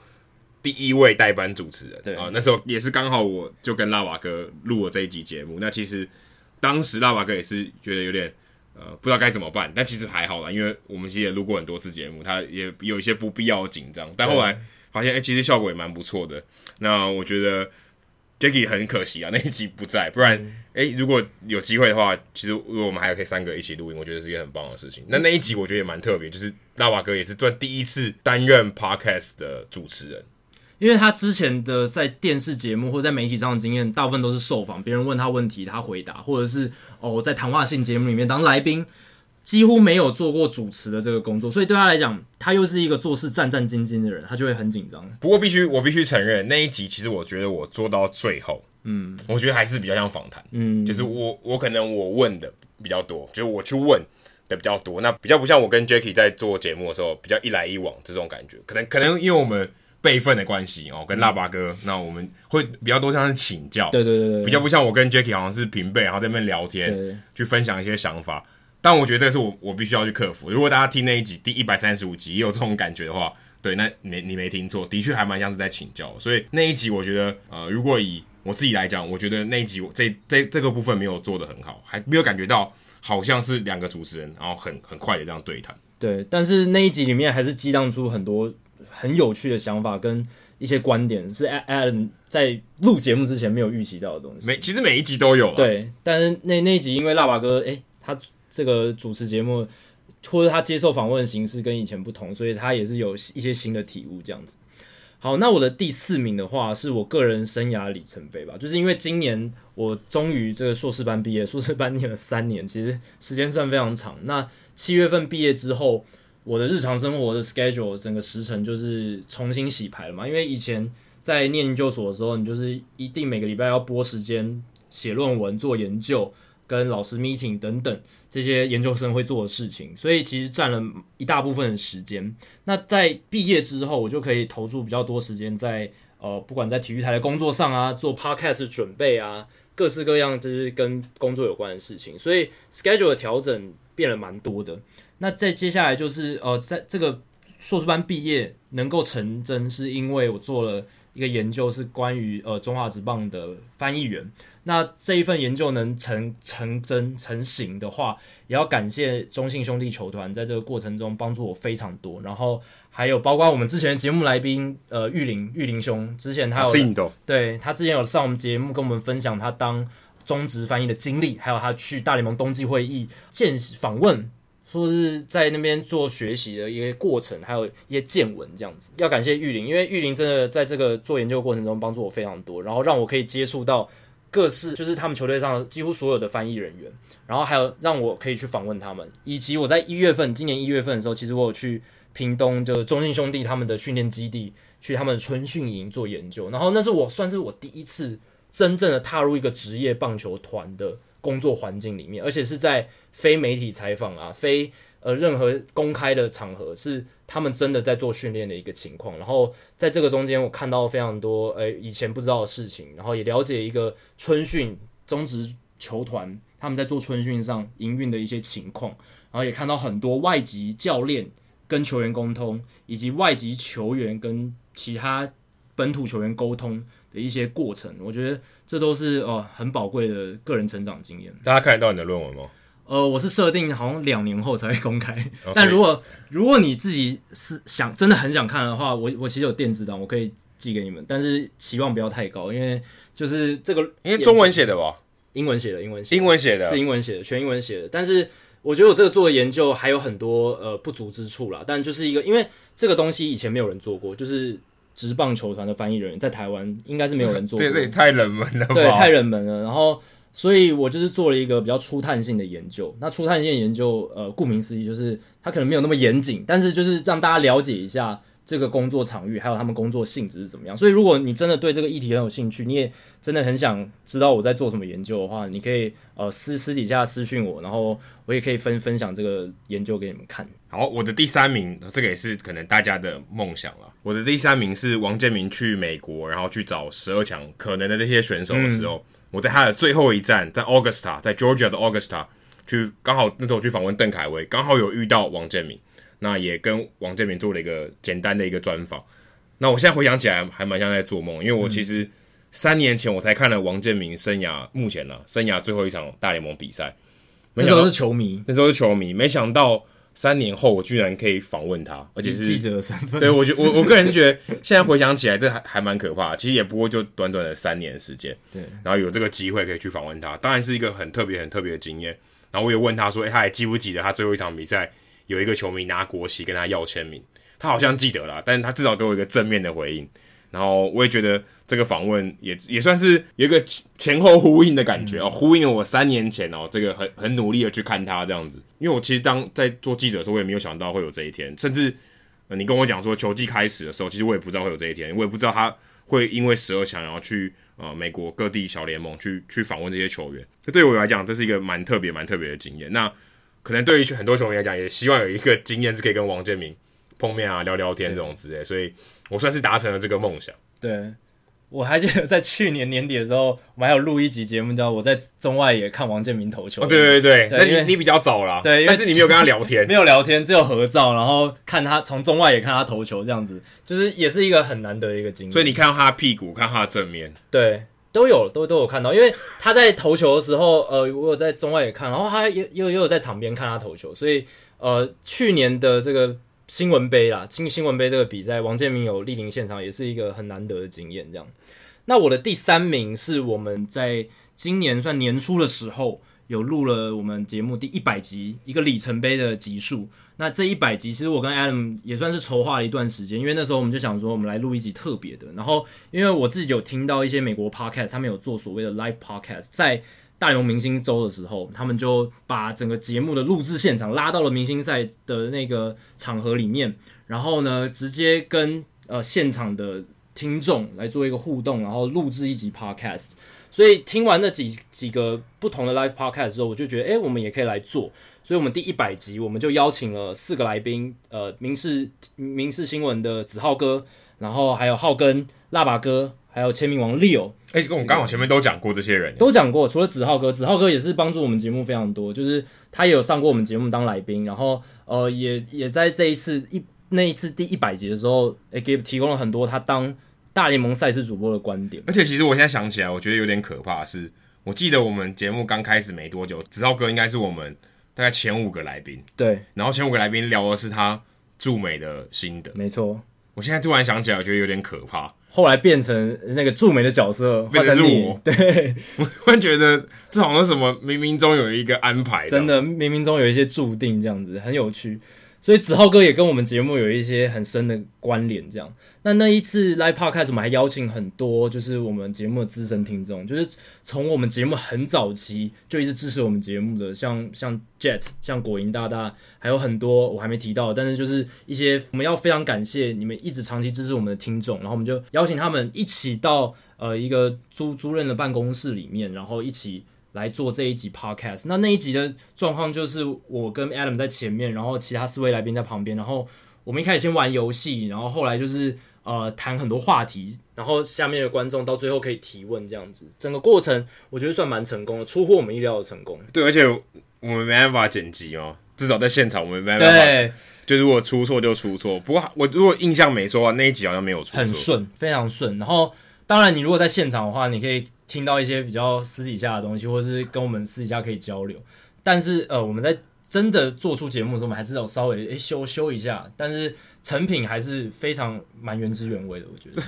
第一位代班主持人。对啊、呃，那时候也是刚好我就跟辣爸哥录了这一集节目。那其实当时辣爸哥也是觉得有点呃不知道该怎么办，但其实还好啦，因为我们其实也录过很多次节目，他也有一些不必要的紧张，但后来发现哎、欸，其实效果也蛮不错的。那我觉得 Jackie 很可惜啊，那一集不在，不然哎、嗯欸，如果有机会的话，其实如果我们还可以三个一起录音，我觉得是一个很棒的事情。那那一集我觉得也蛮特别，就是辣爸哥也是算第一次担任 podcast 的主持人。因为他之前的在电视节目或在媒体上的经验，大部分都是受访，别人问他问题，他回答，或者是哦在谈话性节目里面当来宾，几乎没有做过主持的这个工作，所以对他来讲，他又是一个做事战战兢兢的人，他就会很紧张。不过必须我必须承认，那一集其实我觉得我做到最后，嗯，我觉得还是比较像访谈，嗯，就是我我可能我问的比较多，就是我去问的比较多，那比较不像我跟 Jackie 在做节目的时候比较一来一往这种感觉，可能可能因为我们辈分的关系哦，跟辣爸哥，那我们会比较多像是请教，对对 对, 对比较不像我跟 Jackie 好像是平辈，然后在那边聊天，对对对，去分享一些想法。但我觉得这是我我必须要去克服。如果大家听那一集第一百三十五集也有这种感觉的话，对，那你你没听错，的确还蛮像是在请教。所以那一集我觉得，呃，如果以我自己来讲，我觉得那一集我这这这个部分没有做得很好，还没有感觉到好像是两个主持人，然后很很快的这样对谈。对，但是那一集里面还是激荡出很多很有趣的想法跟一些观点，是 Adam 在录节目之前没有预期到的东西。每其实每一集都有啦，对，但是那那一集因为辣爸哥，欸，他这个主持节目或者他接受访问的形式跟以前不同，所以他也是有一些新的体悟这样子。好，那我的第四名的话是我个人生涯里程碑吧，就是因为今年我终于这个硕士班毕业，硕士班念了三年，其实时间算非常长。那七月份毕业之后，我的日常生活的 schedule 整个时程就是重新洗牌了嘛，因为以前在念研究所的时候，你就是一定每个礼拜要拨时间写论文、做研究、跟老师 meeting 等等这些研究生会做的事情，所以其实占了一大部分的时间。那在毕业之后，我就可以投注比较多时间在呃，不管在体育台的工作上啊，做 podcast 准备啊，各式各样就是跟工作有关的事情，所以 schedule 的调整变了蛮多的。那再接下来就是呃，在这个硕士班毕业能够成真，是因为我做了一个研究，是关于呃中华职棒的翻译员。那这一份研究能成成真成型的话，也要感谢中信兄弟球团在这个过程中帮助我非常多。然后还有包括我们之前的节目来宾呃玉林玉林兄，之前他有对他之前有上我们节目跟我们分享他当中职翻译的经历，还有他去大联盟冬季会议见访问。说是在那边做学习的一个过程，还有一些见闻这样子，要感谢玉林，因为玉林真的在这个做研究过程中帮助我非常多，然后让我可以接触到各式就是他们球队上几乎所有的翻译人员，然后还有让我可以去访问他们，以及我在一月份今年一月份的时候，其实我有去屏东的中信兄弟他们的训练基地，去他们的春训营做研究，然后那是我算是我第一次真正的踏入一个职业棒球团的工作环境里面，而且是在非媒体采访啊，非呃任何公开的场合，是他们真的在做训练的一个情况。然后在这个中间，我看到非常多呃以前不知道的事情，然后也了解一个春训中职球团他们在做春训上营运的一些情况，然后也看到很多外籍教练跟球员沟通，以及外籍球员跟其他本土球员沟通的一些过程，我觉得这都是哦很宝贵的个人成长经验。大家看得到你的论文吗？呃，我是设定好像两年后才会公开，哦，但如果如果你自己是想真的很想看的话，我我其实有电子档，我可以寄给你们，但是期望不要太高，因为就是这个因为中文写的吧，英文写的，英文写的，英文写的是英文写的，全英文写的，但是我觉得我这个做的研究还有很多呃不足之处啦，但就是一个因为这个东西以前没有人做过，就是。职棒球团的翻译人员在台湾应该是没有人做过，对，这也太冷门了吧？对，太冷门了。然后，所以我就是做了一个比较初探性的研究。那初探性的研究，呃，顾名思义就是它可能没有那么严谨，但是就是让大家了解一下这个工作场域还有他们工作性质是怎么样。所以如果你真的对这个议题很有兴趣，你也真的很想知道我在做什么研究的话，你可以呃私私底下私讯我，然后我也可以分分享这个研究给你们看。好，我的第三名，这个也是可能大家的梦想啦，我的第三名是王建民去美国然后去找十二强可能的那些选手的时候、嗯、我在他的最后一站在 Augusta， 在 Georgia 的 Augusta 去，刚好那时候去访问邓凯威，刚好有遇到王建民，那也跟王建民做了一个简单的一个专访。那我现在回想起来还蛮像在做梦，因为我其实三年前我才看了王建民生涯目前啊生涯最后一场大联盟比赛，那时候是球迷，那时候是球迷，没想到三年后我居然可以访问他，而且是记者的身份。对，我觉我我个人觉得现在回想起来这还还蛮可怕的，其实也不过就短短的三年时间，对，然后有这个机会可以去访问他，当然是一个很特别很特别的经验。然后我也问他说，欸，他还记不记得他最后一场比赛？有一个球迷拿国旗跟他要签名，他好像记得啦，但是他至少给我一个正面的回应。然后我也觉得这个访问也也算是有一个前后呼应的感觉、嗯哦、呼应了我三年前哦，这个很很努力的去看他这样子。因为我其实当在做记者的时候，我也没有想到会有这一天，甚至、呃、你跟我讲说球季开始的时候，其实我也不知道会有这一天，我也不知道他会因为十二强然后去呃美国各地小联盟去去访问这些球员。对我来讲，这是一个蛮特别蛮特别的经验。那可能对于很多球迷来讲，也希望有一个经验是可以跟王建民碰面啊、聊聊天这种之类，所以我算是达成了这个梦想。对，我还记得在去年年底的时候，我们还有录一集节目叫《我在中外野看王建民投球》。哦，对对对，对，那你你比较早啦，对，但是你没有跟他聊天，没有聊天，只有合照，然后看他从中外野看他投球这样子，就是也是一个很难得的一个经验。所以你看到他的屁股，看到他的正面，对。都有都都有看到，因为他在投球的时候，呃，我有在中外也看，然后他也又又有在场边看他投球，所以呃，去年的这个新闻杯啦，新新闻杯这个比赛，王建民有莅临现场，也是一个很难得的经验。这样，那我的第三名是我们在今年算年初的时候，有录了我们节目第一百集一个里程碑的集数。那这一百集其实我跟 Adam 也算是筹划了一段时间，因为那时候我们就想说我们来录一集特别的。然后因为我自己有听到一些美国 podcast， 他们有做所谓的 live podcast， 在大联盟明星周的时候，他们就把整个节目的录制现场拉到了明星赛的那个场合里面，然后呢直接跟呃现场的听众来做一个互动，然后录制一集 podcast。所以听完那 几, 几个不同的 live podcast 之后，我就觉得，哎，我们也可以来做。所以，我们第一百集我们就邀请了四个来宾，呃，民视民视新闻的子浩哥，然后还有浩根、辣爸哥，还有签名王 Leo。哎，跟我刚好前面都讲过这些人，都讲过。除了子浩哥，子浩哥也是帮助我们节目非常多，就是他也有上过我们节目当来宾，然后呃，也也在这一次一那一次第一百集的时候，哎，给提供了很多他当大联盟赛事主播的观点。而且其实我现在想起来，我觉得有点可怕的是，我记得我们节目刚开始没多久，子浩哥应该是我们大概前五个来宾，对，然后前五个来宾聊的是他驻美的心得，没错。我现在突然想起来，我觉得有点可怕。后来变成那个驻美的角色，变成是我，对，我突然觉得这好像什么冥冥中有一个安排，真的冥冥中有一些注定，这样子很有趣。所以子浩哥也跟我们节目有一些很深的关联，这样。那那一次 live podcast 我们还邀请很多就是我们节目的资深听众，就是从我们节目很早期就一直支持我们节目的，像像 Jet， 像果蝇大大，还有很多我还没提到的，但是就是一些我们要非常感谢你们一直长期支持我们的听众，然后我们就邀请他们一起到呃一个租租任的办公室里面，然后一起来做这一集 podcast。 那那一集的状况就是我跟 Adam 在前面，然后其他四位来宾在旁边，然后我们一开始先玩游戏，然后后来就是呃谈很多话题，然后下面的观众到最后可以提问，这样子整个过程我觉得算蛮成功的，出乎我们意料的成功。对，而且我们没办法剪辑哦，至少在现场我们没办法，对，就如果出错就出错。不过我如果印象没错的话，那一集好像没有出错，很顺，非常顺。然后当然你如果在现场的话，你可以听到一些比较私底下的东西，或是跟我们私底下可以交流。但是呃，我们在真的做出节目的时候，我们还是要稍微、欸、修修一下，但是成品还是非常蛮原汁原味的，我觉得。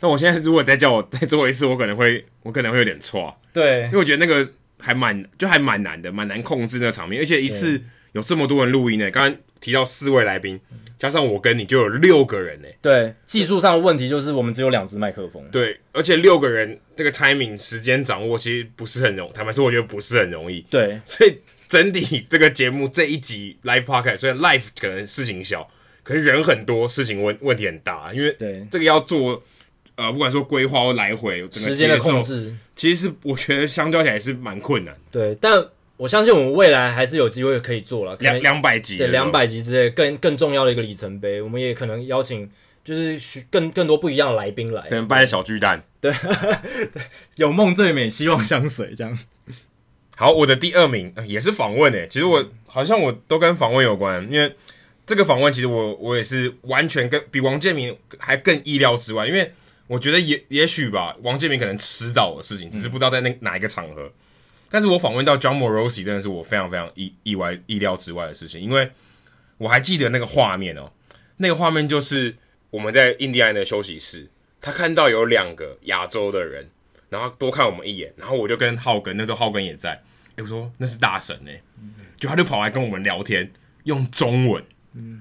那我现在如果再叫我再做一次，我可能会我可能会有点挫，对，因为我觉得那个还蛮就还蛮难的，蛮难控制那个场面，而且一次有这么多人录音呢，刚刚提到四位来宾，加上我跟你就有六个人呢。对，技术上的问题就是我们只有两只麦克风。对，而且六个人这个 timing 时间掌握其实不是很容易，坦白说我觉得不是很容易。对，所以整体这个节目这一集 live podcast 虽然 live 可能事情小，可是人很多，事情问问题很大，因为这个要做呃，不管说规划或来回整个时间的控制，其实是我觉得相较起来是蛮困难的。对，但我相信我们未来还是有机会可以做了，两两百集，对，两百集之类更更重要的一个里程碑，我们也可能邀请就是更更多不一样的来宾来，可能扮演小巨蛋，对，对，有梦最美，希望相随这样。好，我的第二名也是访问诶、欸，其实我、嗯、好像我都跟访问有关，因为这个访问其实我我也是完全跟比王建民还更意料之外，因为我觉得也也许吧，王建民可能迟早的事情，只是不知道在那哪一个场合。嗯、但是我访问到 John Morosi 真的是我非常非常意意外意料之外的事情，因为我还记得那个画面哦，那个画面就是我们在印第安的休息室，他看到有两个亚洲的人，然后多看我们一眼，然后我就跟浩根，那时候浩根也在，欸、我说那是大神哎、欸，就他就跑来跟我们聊天，用中文。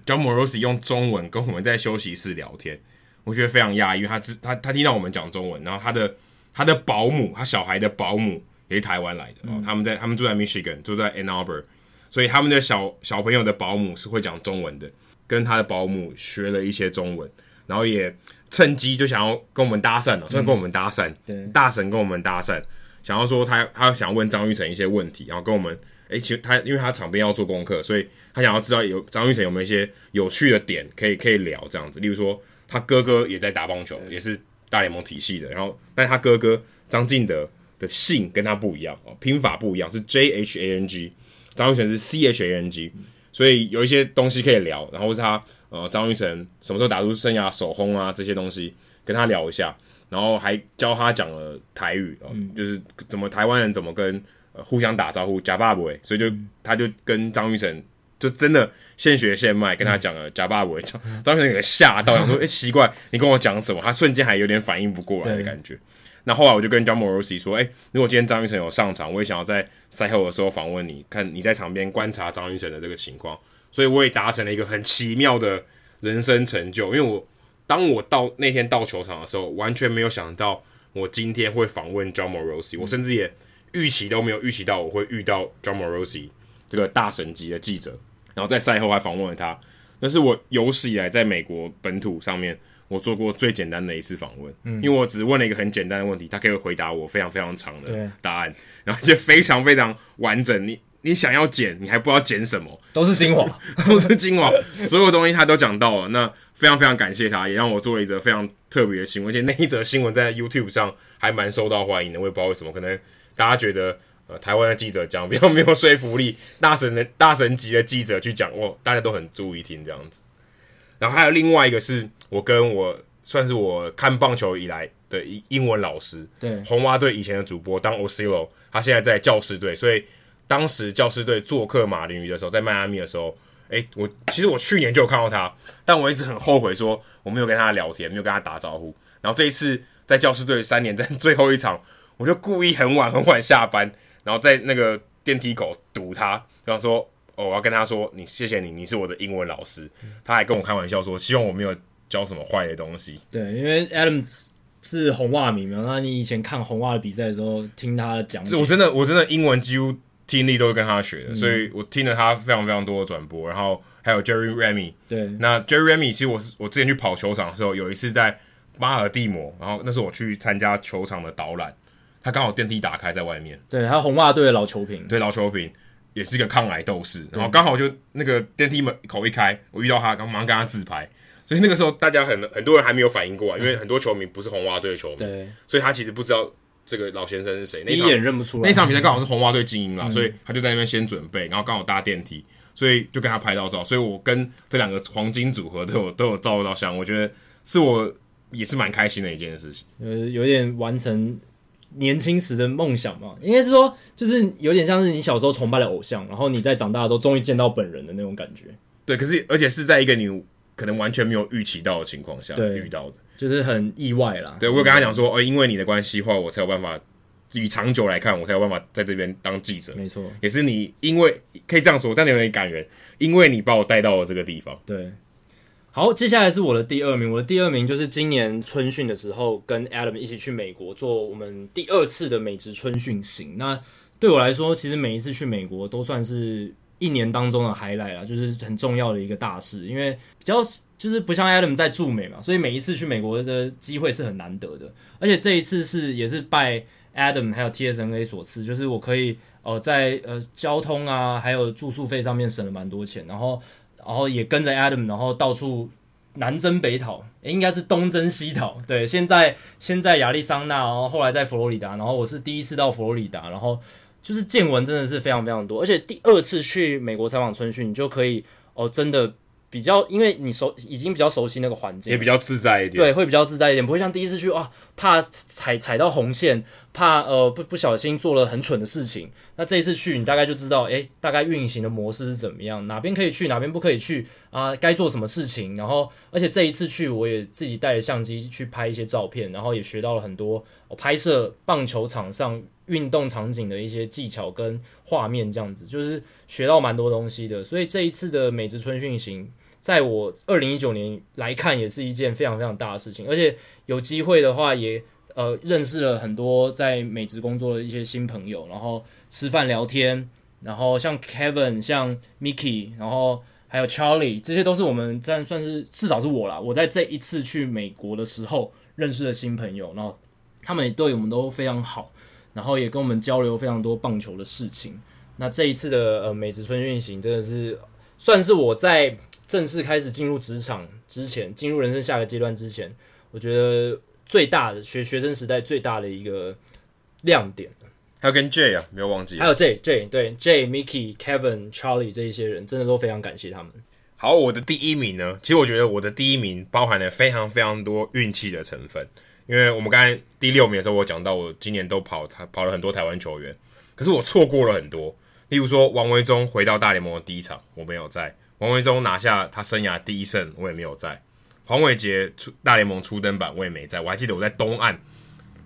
John Morosi 用中文跟我们在休息室聊天，我觉得非常讶异，因为他他他听到我们讲中文，然后他的他的保姆，他小孩的保姆也是台湾来的、嗯哦、他们在他们住在 Michigan， 住在 Ann Arbor， 所以他们的小小朋友的保姆是会讲中文的，跟他的保姆学了一些中文，然后也趁机就想要跟我们搭讪了，算跟我们搭讪、嗯，大神跟我们搭讪，想要说他他想问张育成一些问题，然后跟我们。欸、其实他因为他场边要做功课，所以他想要知道有张育成有没有一些有趣的点可以可以聊这样子。例如说，他哥哥也在打棒球，也是大联盟体系的。然后，但他哥哥张进德的姓跟他不一样，哦、拼法不一样，是 J H A N G， 张育成是 C H A N G， 所以有一些东西可以聊。然后是他呃张育成什么时候打出生涯首轰啊这些东西，跟他聊一下。然后还教他讲了台语、哦嗯、就是怎么台湾人怎么跟。互相打招呼，假爸爸，所以就他就跟张育成就真的现学现卖，跟他讲了假爸爸，张育成给吓到，想说哎、欸、奇怪，你跟我讲什么？他瞬间还有点反应不过来的感觉。那后来我就跟 John Morosi 说，哎、欸，如果今天张育成有上场，我也想要在赛后的时候访问你，看你在场边观察张育成的这个情况。所以我也达成了一个很奇妙的人生成就，因为我当我到那天到球场的时候，完全没有想到我今天会访问 John Morosi， 我甚至也。预期都没有预期到我会遇到 John Morosi 这个大神级的记者，然后在赛后还访问了他，那是我有史以来在美国本土上面我做过最简单的一次访问、嗯、因为我只问了一个很简单的问题，他可以回答我非常非常长的答案，然后就非常非常完整，你你想要剪你还不知道剪什么，都是精华都是精华所有东西他都讲到了，那非常非常感谢他，也让我做了一则非常特别的新闻，而且那一则新闻在 YouTube 上还蛮受到欢迎的，我也不知道为什么，可能大家觉得，呃，台湾的记者讲比较没有说服力，大神的大神级的记者去讲，哇，大家都很注意听这样子。然后还有另外一个是我跟我算是我看棒球以来的英文老师，对，红袜队以前的主播当 Osilo， 他现在在教士队，所以当时教士队做客马林鱼的时候，在迈阿密的时候，哎、欸，我其实我去年就有看到他，但我一直很后悔说我没有跟他聊天，没有跟他打招呼。然后这一次在教士队三连战最后一场。我就故意很晚很晚下班，然后在那个电梯口堵他，然后说：“哦，我要跟他说，你谢谢你，你是我的英文老师。”他还跟我开玩笑说：“希望我没有教什么坏的东西。”对，因为 Adam 是红袜迷嘛，那你以前看红袜的比赛的时候，听他的讲解，我真的我真的英文几乎听力都是跟他学的，嗯、所以我听了他非常非常多的转播，然后还有 Jerry Remy。对，那 Jerry Remy 其实我是我之前去跑球场的时候，有一次在巴尔的摩，然后那是我去参加球场的导览。他刚好电梯打开在外面，对，他红袜队的老球评，对，老球评也是一个抗癌斗士，然后刚好就那个电梯门口一开，我遇到他，刚马上跟他自拍，所以那个时候大家很很多人还没有反应过来，因为很多球迷不是红袜队的球迷，对，所以他其实不知道这个老先生是谁，第一眼认不出来。那场比赛刚好是红袜队精英啦、嗯，所以他就在那边先准备，然后刚好搭电梯，所以就跟他拍到照，所以我跟这两个黄金组合都有都有照到相，我觉得是我也是蛮开心的一件事情，呃，有点完成。年轻时的梦想嘛，应该是说，就是有点像是你小时候崇拜的偶像，然后你在长大的时候终于见到本人的那种感觉。对，可是而且是在一个你可能完全没有预期到的情况下遇到的，就是很意外啦。对，我有跟他讲说，哦，因为你的关系的话，我才有办法以长久来看，我才有办法在这边当记者。没错，也是你，因为可以这样说，但有点感人，因为你把我带到了这个地方。对。好，接下来是我的第二名。我的第二名就是今年春训的时候，跟 Adam 一起去美国做我们第二次的美职春训行。那对我来说，其实每一次去美国都算是一年当中的 highlight 啦，就是很重要的一个大事，因为比较就是不像 Adam 在驻美嘛，所以每一次去美国的机会是很难得的，而且这一次是也是拜 Adam 还有 T S N A 所赐，就是我可以呃在呃交通啊还有住宿费上面省了蛮多钱，然后然后也跟着 Adam 然后到处南征北讨，应该是东征西讨。对，现在现在亚利桑那，然后后来在佛罗里达，然后我是第一次到佛罗里达，然后就是见闻真的是非常非常多，而且第二次去美国采访春训，你就可以哦，真的比较，因为你熟已经比较熟悉那个环境，也比较自在一点，对，会比较自在一点，不会像第一次去啊，怕踩踩到红线，怕呃不不小心做了很蠢的事情。那这一次去，你大概就知道，哎，大概运行的模式是怎么样，哪边可以去，哪边不可以去啊、呃，该做什么事情。然后，而且这一次去，我也自己带着相机去拍一些照片，然后也学到了很多、哦、拍摄棒球场上运动场景的一些技巧跟画面，这样子就是学到蛮多东西的。所以这一次的美职春训行，在我二零一九年来看，也是一件非常非常大的事情。而且有机会的话也，也呃认识了很多在美职工作的一些新朋友，然后吃饭聊天，然后像 Kevin、像 Mickey， 然后还有 Charlie， 这些都是我们算算是至少是我啦，我在这一次去美国的时候认识的新朋友，然后他们也对我们都非常好。然后也跟我们交流非常多棒球的事情。那这一次的呃美职春训行真的是算是我在正式开始进入职场之前，进入人生下个阶段之前，我觉得最大的学学生时代最大的一个亮点。还有跟 J 啊，没有忘记。还有 J J 对 J Mickey Kevin Charlie 这一些人，真的都非常感谢他们。好，我的第一名呢，其实我觉得我的第一名包含了非常非常多运气的成分。因为我们刚才第六名的时候，我讲到我今年都跑跑了很多台湾球员，可是我错过了很多。例如说，王维忠回到大联盟的第一场，我没有在；王维忠拿下他生涯第一胜，我也没有在；黄伟杰出大联盟初登板，我也没在。我还记得我在东岸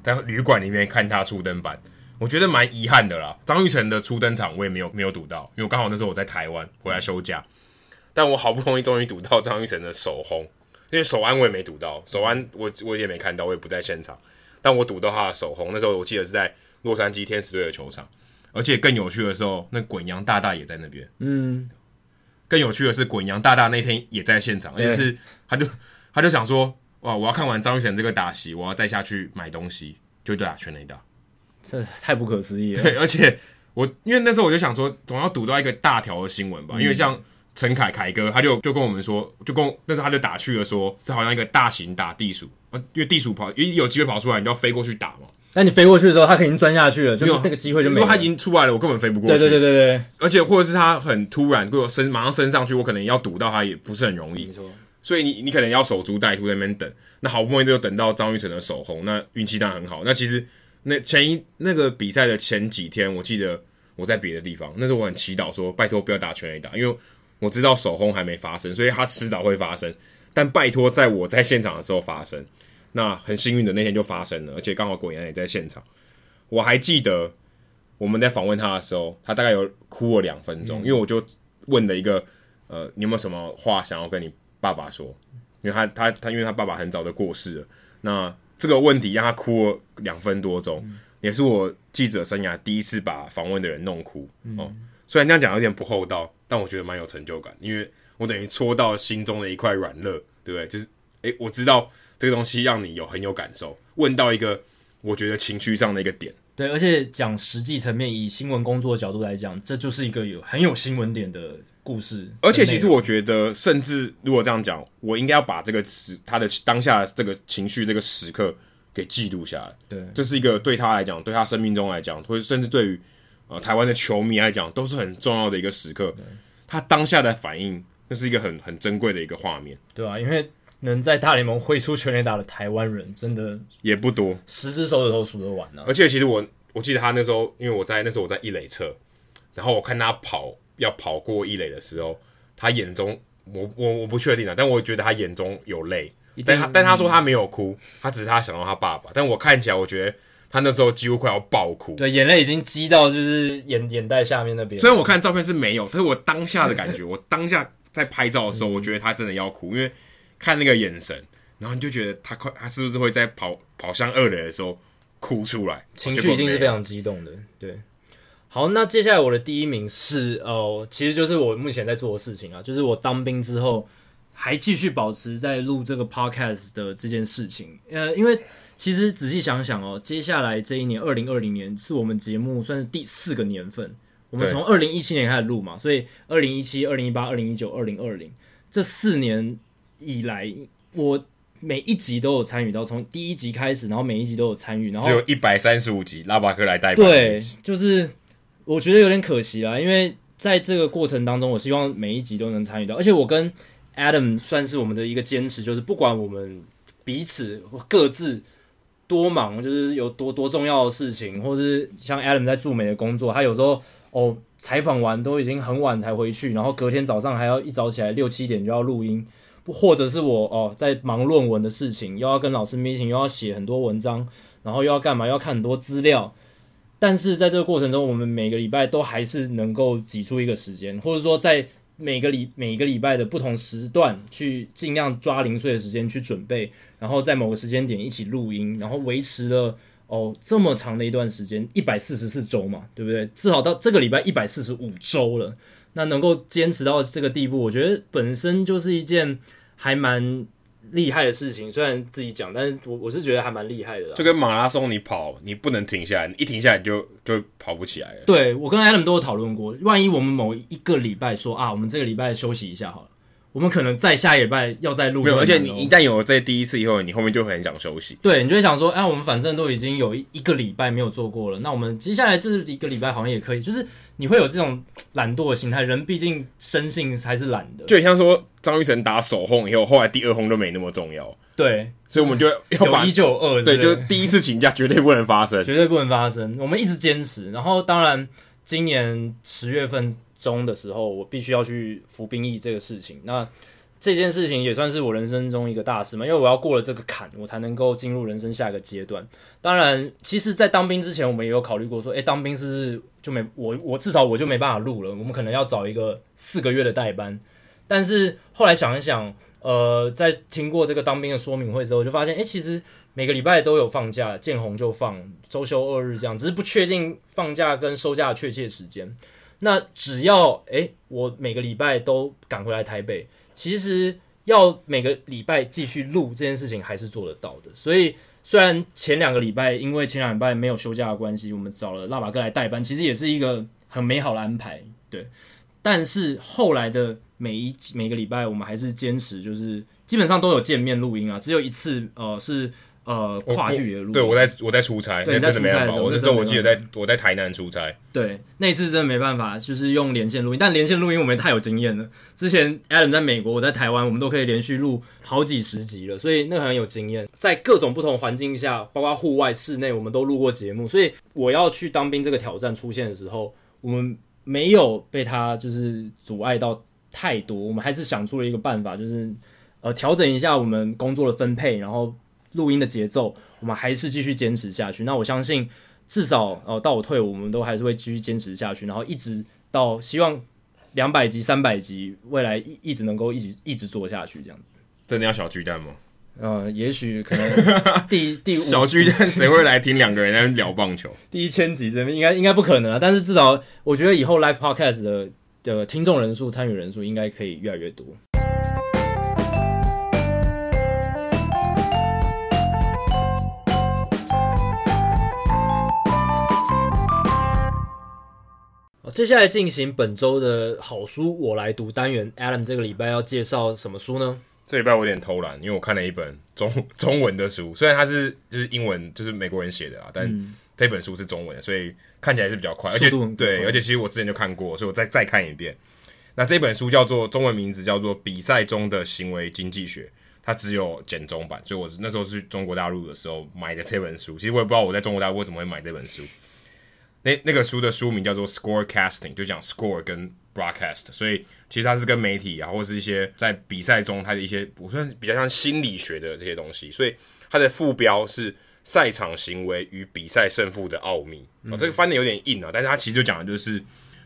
在旅馆里面看他初登板，我觉得蛮遗憾的啦。张育成的初登场我也没有没有赌到，因为我刚好那时候我在台湾回来休假，但我好不容易终于赌到张育成的首轰。因为手安我也没赌到，手安我我也没看到，我也不在现场，但我赌到他的手红，那时候我记得是在洛杉矶天使队的球场，而且更有趣的时候，那滚洋大大也在那边，嗯，更有趣的是滚洋大大那天也在现场，而且是他就他就想说，哇，我要看完张育成这个打席，我要再下去买东西，就打全垒打，这太不可思议了。对，而且我因为那时候我就想说，总要赌到一个大条的新闻吧，嗯、因为像陈凯凯哥，他就就跟我们说，就跟那时候他就打趣了说，这好像一个大型打地鼠，因为地鼠跑，有机会跑出来，你就要飞过去打嘛。但你飞过去的时候，他肯定钻下去了，就那个机会就没了。因为他已经出来了，我根本飞不过去。对对对对对。而且或者是他很突然，我升马上升上去，我可能要堵到他也不是很容易。所以你你可能要守株待兔在那边等。那好不容易就等到张育成的首轰，那运气当然很好。那其实那前一那个比赛的前几天，我记得我在别的地方，那时候我很祈祷说，拜托不要打全垒打，因为我知道首轰还没发生，所以他迟早会发生。但拜托，在我在现场的时候发生，那很幸运的那天就发生了，而且刚好滚洋也在现场。我还记得我们在访问他的时候，他大概有哭了两分钟、嗯，因为我就问了一个，呃，你有没有什么话想要跟你爸爸说？因为他他他，因为他爸爸很早就过世了。那这个问题让他哭了两分多钟、嗯，也是我记者生涯第一次把访问的人弄哭、嗯、哦。虽然这样讲有点不厚道，但我觉得蛮有成就感，因为我等于戳到心中的一块软肋，对不对？就是，诶，我知道这个东西让你有很有感受，问到一个我觉得情绪上的一个点。对，而且讲实际层面，以新闻工作的角度来讲，这就是一个有很有新闻点的故事。而且，其实我觉得，甚至如果这样讲，我应该要把这个时他的当下这个情绪这个时刻给记录下来。对，这是一个对他来讲，对他生命中来讲，或者甚至对于呃，台湾的球迷来讲，都是很重要的一个时刻。他当下的反应，那是一个很很珍贵的一个画面，对啊，因为能在大联盟挥出全垒打的台湾人，真的也不多，十只手指头数得完啊。而且其实我我记得他那时候，因为我在那时候我在一垒侧，然后我看他跑要跑过一垒的时候，他眼中我我我不确定啊，但我觉得他眼中有泪，但他但他说他没有哭，他只是他想到他爸爸。但我看起来，我觉得他那时候几乎快要爆哭，对，眼泪已经积到就是眼眼袋下面那边。虽然我看照片是没有，但是我当下的感觉，我当下在拍照的时候，我觉得他真的要哭，因为看那个眼神，然后你就觉得他快，他是不是会在跑跑向二垒的时候哭出来？情绪一定是非常激动的，对。好，那接下来我的第一名是哦、呃，其实就是我目前在做的事情啊，就是我当兵之后、嗯、还继续保持在录这个 podcast 的这件事情。呃，因为其实仔细想想哦，接下来这一年二零二零年是我们节目算是第四个年份，我们从二零一七年开始录嘛，所以二零一七、二零一八、二零一九、二零二零这四年以来，我每一集都有参与到，从第一集开始，然后每一集都有参与，然后只有一百三十五集拉巴克来代班。对，就是我觉得有点可惜啦，因为在这个过程当中，我希望每一集都能参与到。而且我跟 Adam 算是我们的一个坚持，就是不管我们彼此各自多忙，就是有多多重要的事情，或是像 Adam 在驻美的工作，他有时候哦采访完都已经很晚才回去，然后隔天早上还要一早起来六七点就要录音。或者是我哦，在忙论文的事情，又要跟老师 meeting， 又要写很多文章，然后又要干嘛，又要看很多资料。但是在这个过程中，我们每个礼拜都还是能够挤出一个时间，或者说在每个礼每个礼拜的不同时段，去尽量抓零碎的时间去准备，然后在某个时间点一起录音，然后维持了哦这么长的一段时间，一百四十四周嘛，对不对？至少到这个礼拜一百四十五周了。那能够坚持到这个地步，我觉得本身就是一件还蛮厉害的事情，虽然自己讲，但是我我是觉得还蛮厉害的啦。就跟马拉松，你跑，你不能停下来，你一停下来你就就跑不起来了。对，我跟 Adam 都有讨论过，万一我们某一个礼拜说啊，我们这个礼拜休息一下好了，我们可能再下一个礼拜要再录。没有，而且你一旦有这第一次以后，你后面就很想休息。对，你就会想说，哎、啊，我们反正都已经有一个礼拜没有做过了，那我们接下来这一个礼拜好像也可以，就是。你会有这种懒惰的心态，人毕竟生性还是懒的。就很像说张育成打首轰以后，后来第二轰都没那么重要。对，所以我们就要把有一就有二。对，就第一次请假绝对不能发生，绝对不能发生。我们一直坚持。然后当然，今年十月份中的时候，我必须要去服兵役这个事情。那这件事情也算是我人生中一个大事嘛，因为我要过了这个坎，我才能够进入人生下一个阶段。当然，其实，在当兵之前，我们也有考虑过说，哎，当兵是不是？就没我我至少我就没办法录了，我们可能要找一个四个月的代班。但是后来想一想，呃，在听过这个当兵的说明会之后，就发现，哎，其实每个礼拜都有放假，见红就放，周休二日这样，只是不确定放假跟收假的确切时间。那只要哎，我每个礼拜都赶回来台北，其实要每个礼拜继续录这件事情还是做得到的，所以。虽然前两个礼拜因为前两个礼拜没有休假的关系，我们找了拉马哥来代班，其实也是一个很美好的安排，对。但是后来的每一每个礼拜，我们还是坚持，就是基本上都有见面录音啊，只有一次呃是呃跨距离的录音。对，我在我在出差，对，在出差的时候，我那时候我记得在我在台南出差，对，那次真的没办法，就是用连线录音，但连线录音我们太有经验了。之前 Adam 在美国，我在台湾，我们都可以连续录好几十集了，所以那很有经验。在各种不同环境下，包括户外、室内，我们都录过节目。所以我要去当兵这个挑战出现的时候，我们没有被它就是阻碍到太多，我们还是想出了一个办法，就是呃调整一下我们工作的分配，然后录音的节奏，我们还是继续坚持下去。那我相信，至少呃到我退伍，我们都还是会继续坚持下去，然后一直到希望。两百集、三百集，未来一一直能够一直一直做下去，这样子。真的要小巨蛋吗？呃，也许可能第第五小巨蛋谁会来听两个人在聊棒球？第一千集这边应该应该不可能啊，但是至少我觉得以后 live podcast 的的听众人数、参与人数应该可以越来越多。接下来进行本周的好书我来读单元 ，Adam 这个礼拜要介绍什么书呢？这礼拜我有点偷懒，因为我看了一本中中文的书，虽然它是就是英文，就是美国人写的啊，但这本书是中文的，所以看起来是比较快，而且对，而且其实我之前就看过，所以我再再看一遍。那这本书叫做中文名字叫做《比赛中的行为经济学》，它只有简中版，所以我那时候去中国大陆的时候买的这本书，其实我也不知道我在中国大陆为什么会买这本书。那那个书的书名叫做 Scorecasting， 就讲 score 跟 broadcast， 所以其实它是跟媒体啊，或是一些在比赛中它的一些，我算比较像心理学的这些东西。所以它的副标是赛场行为与比赛胜负的奥秘。嗯哦、这个翻的有点硬啊，但是它其实就讲的就是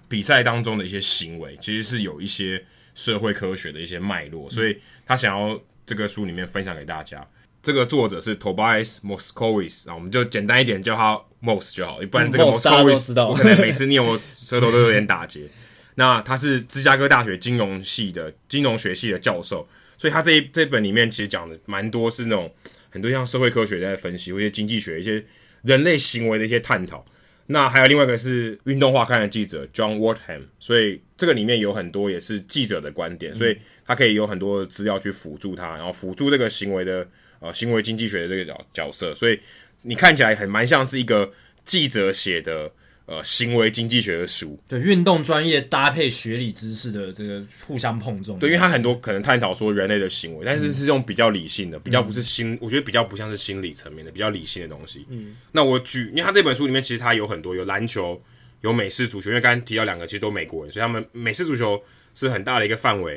比赛当中的一些行为，其实是有一些社会科学的一些脉络。所以他想要这个书里面分享给大家。这个作者是 Tobias Moskowitz， 啊，我们就简单一点叫他 Mos 就好，不然这个 Moskowitz、嗯、我可能每次念我舌头都有点打结。那他是芝加哥大学金融系的金融学系的教授，所以他这一这本里面其实讲的蛮多是那种很多像社会科学在分析，或者经济学一些人类行为的一些探讨。那还有另外一个是运动画刊的记者 John Wardham， 所以这个里面有很多也是记者的观点，所以他可以有很多资料去辅助他，然后辅助这个行为的呃行为经济学的这个角色，所以你看起来很蛮像是一个记者写的呃行为经济学的书，对运动专业搭配学理知识的这个互相碰撞，对，因为他很多可能探讨说人类的行为，但是是用比较理性的，比较不是心、嗯，我觉得比较不像是心理层面的，比较理性的东西。嗯，那我举，因为他这本书里面其实他有很多有篮球，有美式足球，因为刚才提到两个其实都美国人，所以他们美式足球是很大的一个范围，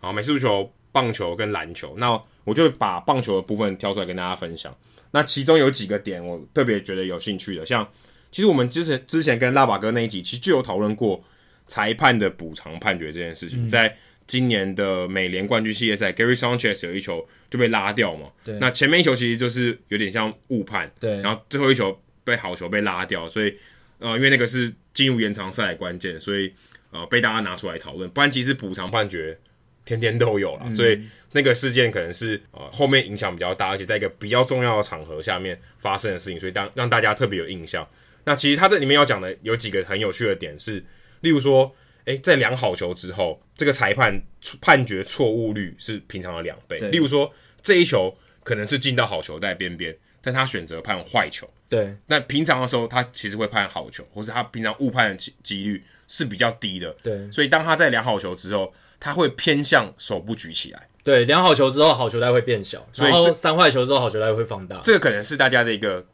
然后美式足球、棒球跟篮球，那我就把棒球的部分挑出来跟大家分享。那其中有几个点我特别觉得有兴趣的，像。其实我们之前之前跟辣爸哥那一集其实就有讨论过裁判的补偿判决这件事情、嗯、在今年的美联冠军系列赛 Gary Sanchez 有一球就被拉掉嘛，对，那前面一球其实就是有点像误判，对，然后最后一球被好球被拉掉，所以呃，因为那个是进入延长赛的关键，所以呃被大家拿出来讨论，不然其实补偿判决天天都有啦、嗯、所以那个事件可能是呃后面影响比较大，而且在一个比较重要的场合下面发生的事情，所以当让大家特别有印象。那其实他这里面要讲的有几个很有趣的点是，例如说，诶，在两好球之后，这个裁判判决错误率是平常的两倍。例如说，这一球可能是进到好球带边边，但他选择判坏球。对。那平常的时候，他其实会判好球，或是他平常误判的几率是比较低的。对。所以当他在两好球之后，他会偏向手部举起来。对，两好球之后，好球带会变小，然后三坏球之后，好球带会放大。这个可能是大家的一个。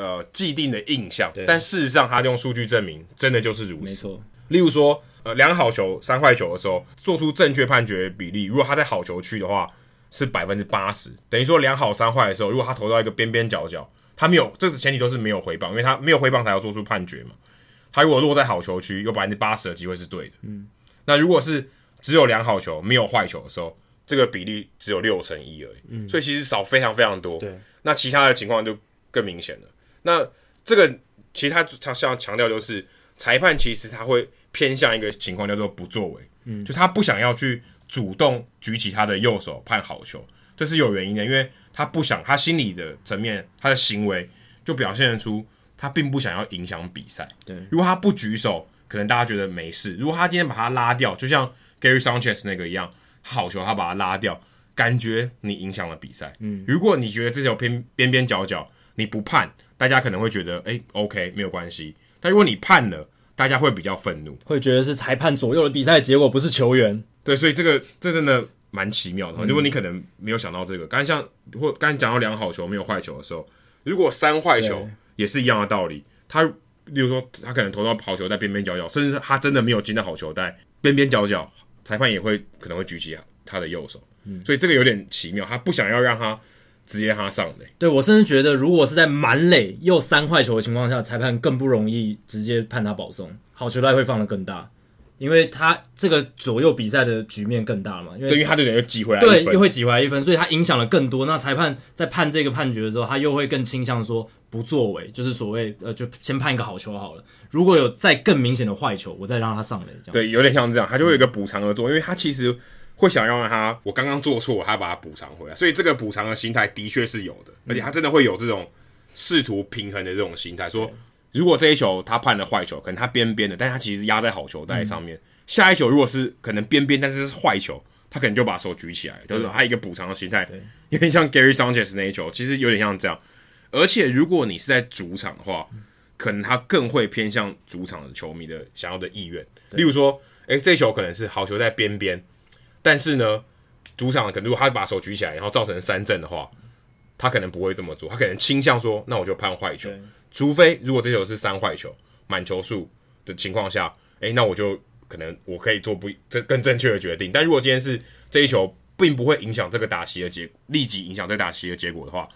呃，既定的印象，但事实上他用数据证明真的就是如此，没错。例如说呃，两好球三坏球的时候做出正确判决的比例，如果他在好球区的话是 百分之八十， 等于说两好三坏的时候，如果他投到一个边边角角，他没有，这个前提都是没有回棒，因为他没有回棒才要做出判决嘛。他如果落在好球区有 百分之八十 的机会是对的，嗯。那如果是只有两好球没有坏球的时候，这个比例只有六成一而已，嗯，所以其实少非常非常多，对。那其他的情况就更明显了。那这个其实他他想强调就是裁判其实他会偏向一个情况叫做不作为，嗯，就他不想要去主动举起他的右手判好球，这是有原因的，因为他不想，他心理的层面他的行为就表现得出他并不想要影响比赛。对，如果他不举手，可能大家觉得没事；如果他今天把他拉掉，就像 Gary Sanchez 那个一样，好球他把他拉掉，感觉你影响了比赛。嗯，如果你觉得这球边边边角角你不判，大家可能会觉得，哎 ，OK， 没有关系。但如果你判了，大家会比较愤怒，会觉得是裁判左右的比赛结果，不是球员。对，所以这个这真的蛮奇妙的。嗯，如果你可能没有想到这个，刚才像或刚才讲到两好球没有坏球的时候，如果三坏球也是一样的道理。他例如说，他可能投到好球带边边角角，甚至他真的没有进到好球带边边角角，裁判也会可能会举起他的右手。嗯，所以这个有点奇妙，他不想要让他。直接他上垒，对，我甚至觉得，如果是在满垒又三坏球的情况下，裁判更不容易直接判他保送，好球带会放得更大，因为他这个左右比赛的局面更大嘛，因为对，因为他就等于挤回来一分，对，又会挤回来一分，所以他影响了更多。那裁判在判这个判决的时候，他又会更倾向说不作为，就是所谓呃，就先判一个好球好了。如果有再更明显的坏球，我再让他上垒，对，有点像这样，他就会有一个补偿而做，因为他其实。会想让他，我刚刚做错，他把它补偿回来，所以这个补偿的心态的确是有的，而且他真的会有这种试图平衡的这种心态。说，如果这一球他判了坏球，可能他边边的，但他其实压在好球带上面。嗯，下一球如果是可能边边，但是是坏球，他可能就把手举起来，就是他一个补偿的心态，有点像 Gary Sanchez 那一球，其实有点像这样。而且如果你是在主场的话，可能他更会偏向主场的球迷的想要的意愿。例如说，哎，这一球可能是好球在边边。但是呢，主场可能如果他把手举起来，然后造成三振的话，他可能不会这么做，他可能倾向说，那我就判坏球，除非如果这球是三坏球，满球数的情况下，哎，那我就可能我可以做不这更正确的决定。但如果今天是这一球并不会影响这个打席的结果，立即影响这打席的结果的话，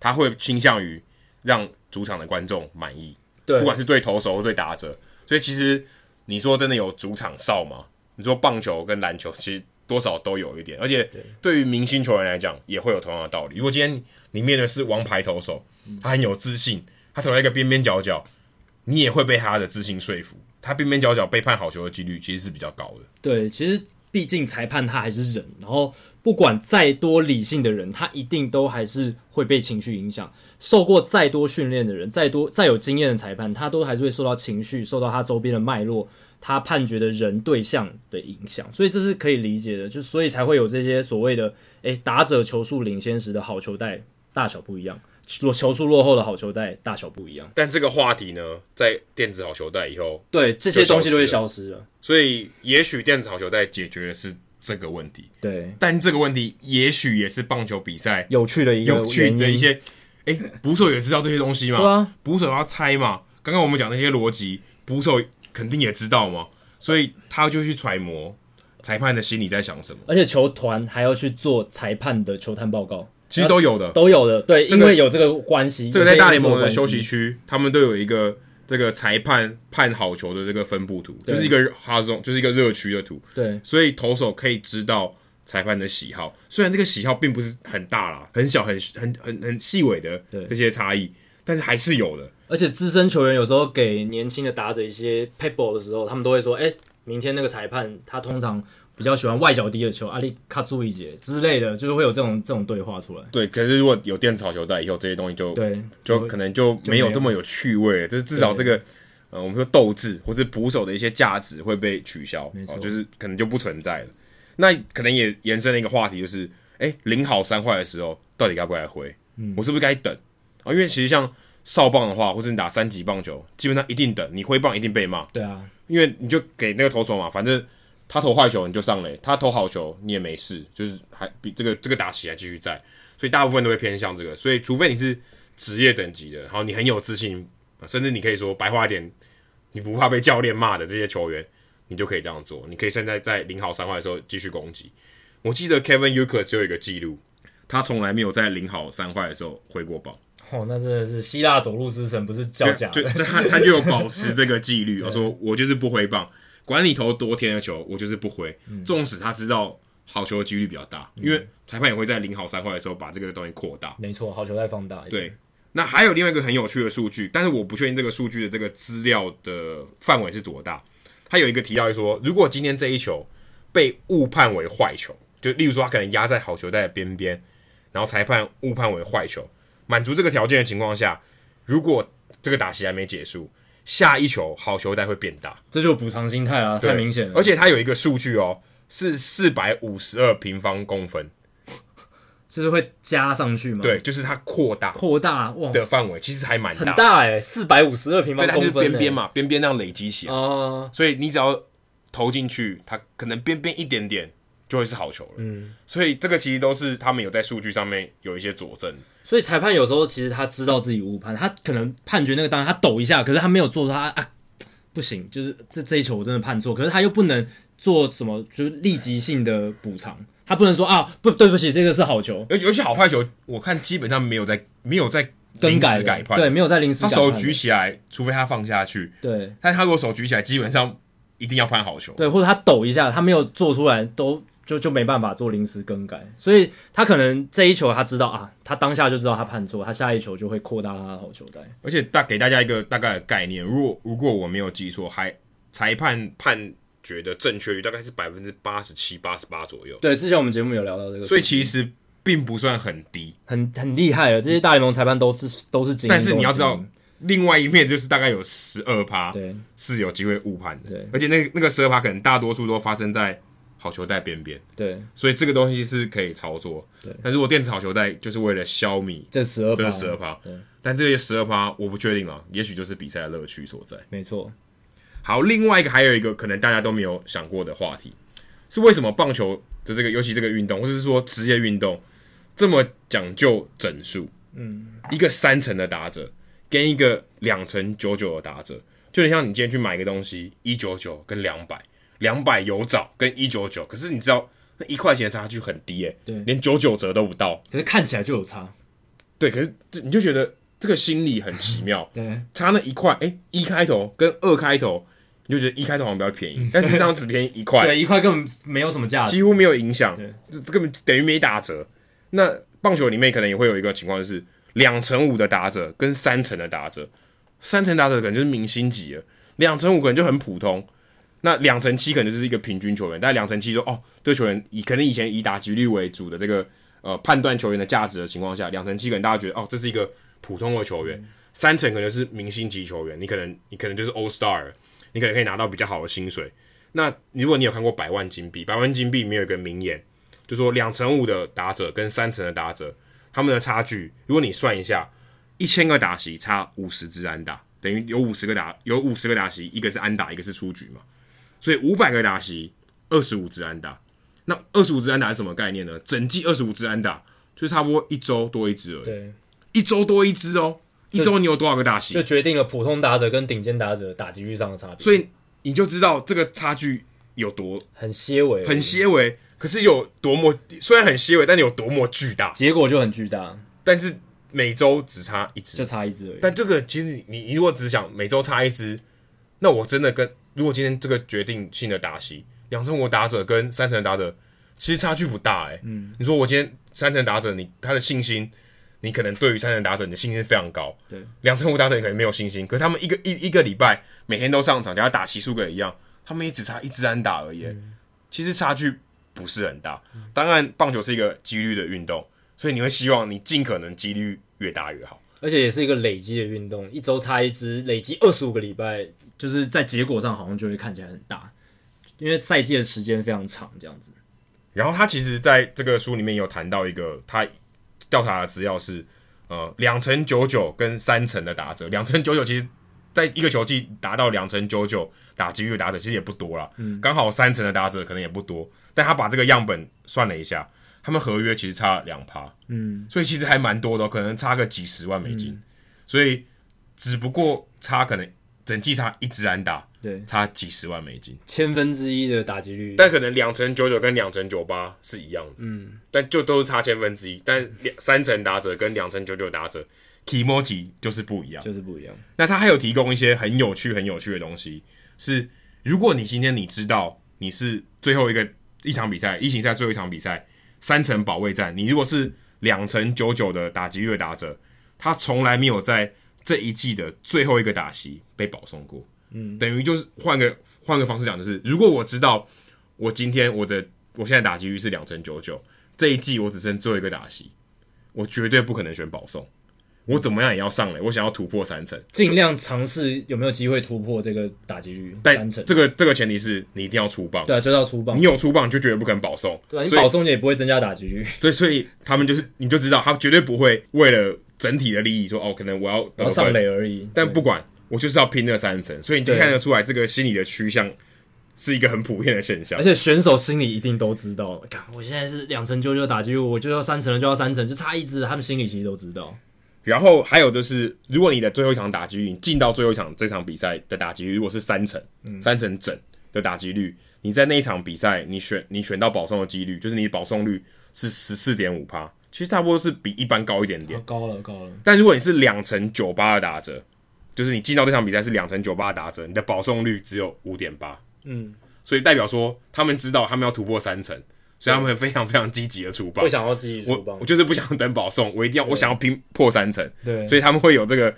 他会倾向于让主场的观众满意，对，不管是对投手或对打者。所以其实你说真的有主场哨吗？你说棒球跟篮球其实。多少都有一点，而且对于明星球员来讲也会有同样的道理。如果今天你面对是王牌投手，他很有自信，他投在一个边边角角，你也会被他的自信说服，他边边角角被判好球的几率其实是比较高的。对，其实毕竟裁判他还是人，然后不管再多理性的人，他一定都还是会被情绪影响。受过再多训练的人，再多再有经验的裁判，他都还是会受到情绪，受到他周边的脉络，他判决的人对象的影响，所以这是可以理解的。就所以才会有这些所谓的诶打者球速领先时的好球带大小不一样，球速落后的好球带大小不一样。但这个话题呢，在电子好球带以后，对这些东西都会消失了。所以也许电子好球带解决的是这个问题，对，但这个问题也许也是棒球比赛有趣的一个有趣的一些，哎，捕手也知道这些东西嘛，对啊，捕手要猜嘛。刚刚我们讲那些逻辑，捕手肯定也知道嘛，所以他就去揣摩裁判的心理在想什么。而且球团还要去做裁判的球探报告，其实都有的，都有的，对，这个、因为有这个关系。这个在大联盟的休息区，他们都有一个。这个裁判判好球的这个分布图，就是一个 zone， 就是一个热区的图。对，所以投手可以知道裁判的喜好，虽然这个喜好并不是很大啦，很小、很很很很细微的这些差异，但是还是有的。而且资深球员有时候给年轻的打者一些 pebble 的时候，他们都会说：“哎、欸，明天那个裁判他通常比较喜欢外角低的球，阿里卡注一节之类的，就是会有这种这种对话出来。”对，可是如果有电子好球带以后，这些东西就对，就可能就没有这么有趣味了。就是至少这个，呃，我们说斗志或是捕手的一些价值会被取消，哦，就是可能就不存在了。那可能也延伸了一个话题，就是，哎、欸，零好三坏的时候，到底该不该挥？嗯，我是不是该等啊、哦？因为其实像少棒的话，或是你打三级棒球，基本上一定等，你挥棒一定被骂。对啊，因为你就给那个投手嘛，反正。他投坏球你就上垒，他投好球你也没事，就是还比这个这个打席还继续在，所以大部分都会偏向这个。所以除非你是职业等级的，然后你很有自信，甚至你可以说白话一点，你不怕被教练骂的这些球员，你就可以这样做。你可以现在在零好三坏的时候继续攻击。我记得 Kevin Youkic 有一个记录，他从来没有在零好三坏的时候挥过棒。哦，那真的是希腊走路之神，不是叫假的。他他就有保持这个纪律，我说我就是不挥棒。管你投多天的球，我就是不挥。纵使他知道好球的几率比较大，嗯、因为裁判也会在零好三坏的时候把这个东西扩大。没错，好球再放大一点。对，那还有另外一个很有趣的数据，但是我不确定这个数据的这个资料的范围是多大。他有一个提到说，如果今天这一球被误判为坏球，就例如说他可能压在好球带的边边，然后裁判误判为坏球，满足这个条件的情况下，如果这个打席还没结束。下一球好球带会变大，这就是补偿心态啊，太明显了。而且它有一个数据哦，是四百五十二平方公分，就是会加上去吗？对，就是它扩大扩大的范围，其实还蛮大的，很大哎、欸，四百五十二平方公分、欸，对，它就是边边嘛，边边那样累积起来、哦，所以你只要投进去，它可能边边一点点就会是好球了。嗯，所以这个其实都是他们有在数据上面有一些佐证。所以裁判有时候其实他知道自己误判，他可能判决那个当然他抖一下，可是他没有做出他啊不行，就是这这一球我真的判错，可是他又不能做什么就是立即性的补偿，他不能说啊不对不起这个是好球，尤其好坏球我看基本上没有在没有在临时改判，对，没有在临时改判，他手举起来，除非他放下去，对，但他如果手举起来，基本上一定要判好球，对，或者他抖一下，他没有做出来都。就就没办法做临时更改，所以他可能这一球他知道啊，他当下就知道他判错，他下一球就会扩大他的好球带。而且大给大家一个大概的概念，如果如果我没有记错，还裁判判决的正确率大概是 百分之八十七、百分之八十八 左右。对，之前我们节目有聊到这个，所以其实并不算很低，很很厉害了。这些大联盟裁判都是都是精英，但是你要知道。另外一面就是大概有 百分之十二 是有机会误判的，而且那个、那个 百分之十二 可能大多数都发生在好球带边边，对，所以这个东西是可以操作。对，但是我电子好球带就是为了消弭这十二趴，这十二趴。但这些十二趴我不确定啦，也许就是比赛的乐趣所在。没错。好，另外一个还有一个可能大家都没有想过的话题，是为什么棒球的这个，尤其这个运动，或是说职业运动这么讲究整数？嗯，一个三成的打者跟一个两成九九的打者，就像你今天去买一个东西，一九九跟两百。两百有找跟一百九十九，可是你知道那一块钱的差距很低诶、欸，连九九折都不到，可是看起来就有差。对，可是你就觉得这个心理很奇妙，对，差那一块，哎、欸，一开头跟二开头，你就觉得一开头好像比较便宜，嗯、但实际上只便宜一块，对，一块根本没有什么价值，几乎没有影响，根本等于没打折。那棒球里面可能也会有一个情况，就是两成五的打折跟三成的打折，三成打折可能就是明星级了，两成五可能就很普通。那两成七可能就是一个平均球员，但两成七说哦，这球员以可能以前以打击率为主的这个呃判断球员的价值的情况下，两成七可能大家觉得哦，这是一个普通的球员，嗯、三成可能是明星级球员，你可能你可能就是 All Star， 你可能可以拿到比较好的薪水。那如果你有看过《百万金币》，《百万金币》里面有一个名言，就说两成五的打者跟三成的打者他们的差距，如果你算一下，一千个打席差五十支安打，等于有五十个打有五十个打席，一个是安打，一个是出局嘛。所以五百个打席 ,二十五 支安打。那二十五支安打是什么概念呢？整季二十五支安打就差不多一周多一支而已。对。一周多一支哦。一周你有多少个打席？就决定了普通打者跟顶尖打者打击率上的差别。所以你就知道这个差距有多很些微。很些微。可是有多么，虽然很些微，但有多么巨大。结果就很巨大。但是每周只差一支。就差一支而已。但这个其实 你, 你如果只想每周差一支，那我真的跟如果今天这个决定性的打席，两成五打者跟三成的打者其实差距不大哎、欸嗯。你说我今天三成打者，你他的信心，你可能对于三成打者你的信心非常高。对，两成五打者你可能没有信心。可是他们一个一一个礼拜每天都上场，加上打席数个也一样，他们也只差一支安打而已、欸嗯。其实差距不是很大。当然，棒球是一个几率的运动，所以你会希望你尽可能几率越大越好。而且也是一个累积的运动，一周差一支，累积二十五个礼拜，就是在结果上好像就会看起来很大，因为赛季的时间非常长，这样子。然后他其实在这个书里面有谈到一个他调查的资料是，呃，两成九九跟三成的打者，两成九九其实在一个球季达到两成九九打击率的打者其实也不多啦，嗯，刚好三成的打者可能也不多，但他把这个样本算了一下。他们合约其实差了 百分之二， 嗯，所以其实还蛮多的、哦，可能差个几十万美金，嗯、所以只不过差可能整季差一支安打，对，差几十万美金，千分之一的打击率，但可能两成九九跟两成九八是一样的，嗯，但就都是差千分之一，但三成打者跟两成九九打者 ，Kimoji 就是不一样，就是不一样。那他还有提供一些很有趣、很有趣的东西，是如果你今天你知道你是最后一个一场比赛，一行赛最后一场比赛。三成保卫战，你如果是两成九九的打击率打者，他从来没有在这一季的最后一个打席被保送过。嗯，等于就是换个换个方式讲，就是如果我知道我今天我的我现在打击率是两成九九，这一季我只剩最后一个打席，我绝对不可能选保送，我怎么样也要上垒，我想要突破三成，尽量尝试有没有机会突破这个打击率三成。这个这个前提是你一定要出棒，对啊，就要出棒。你有出棒你就绝对不可能保送，对啊，你保送也不会增加打击率。对，所以他们就是你就知道他绝对不会为了整体的利益说哦，可能我要我要上垒而已。但不管，我就是要拼那三成，所以你就看得出来这个心理的趋向。是一个很普遍的现象，而且选手心里一定都知道，我现在是两成九九打击率，我就要三成就要三成，就差一支，他们心里其实都知道。然后还有就是，如果你的最后一场打击率，你进到最后一场这场比赛的打击率，如果是三成、嗯、三成整的打击率，你在那一场比赛，你选你选到保送的几率，就是你保送率是 百分之十四点五， 其实差不多是比一般高一点点，啊、高了高了。但如果你是两成九八的打者，就是你进到这场比赛是两成九八的打者，你的保送率只有 百分之五点八， 嗯，所以代表说他们知道他们要突破三成。所以他们非常非常积极的出棒，不想要积极出棒，我，我就是不想等保送，我一定要，我想要拼破三成，对，所以他们会有这个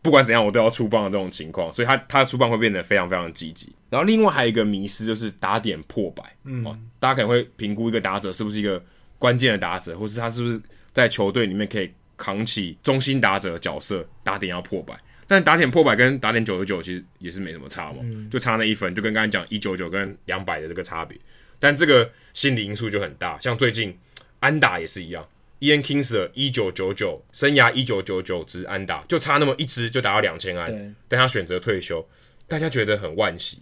不管怎样我都要出棒的这种情况，所以他他出棒会变得非常非常积极。然后另外还有一个迷思就是打点破百，嗯、哦，大家可能会评估一个打者是不是一个关键的打者，或是他是不是在球队里面可以扛起中心打者的角色，打点要破百。但打点破百跟打点九十九其实也是没什么差嘛，嗯、就差那一分，就跟刚才讲一九九跟两百的这个差别。但这个心理因素就很大，像最近安打也是一样 ，Ian Kinsler 一九九九生涯一千九百九十九支安打，就差那么一支就达到两千安，但他选择退休，大家觉得很惋惜。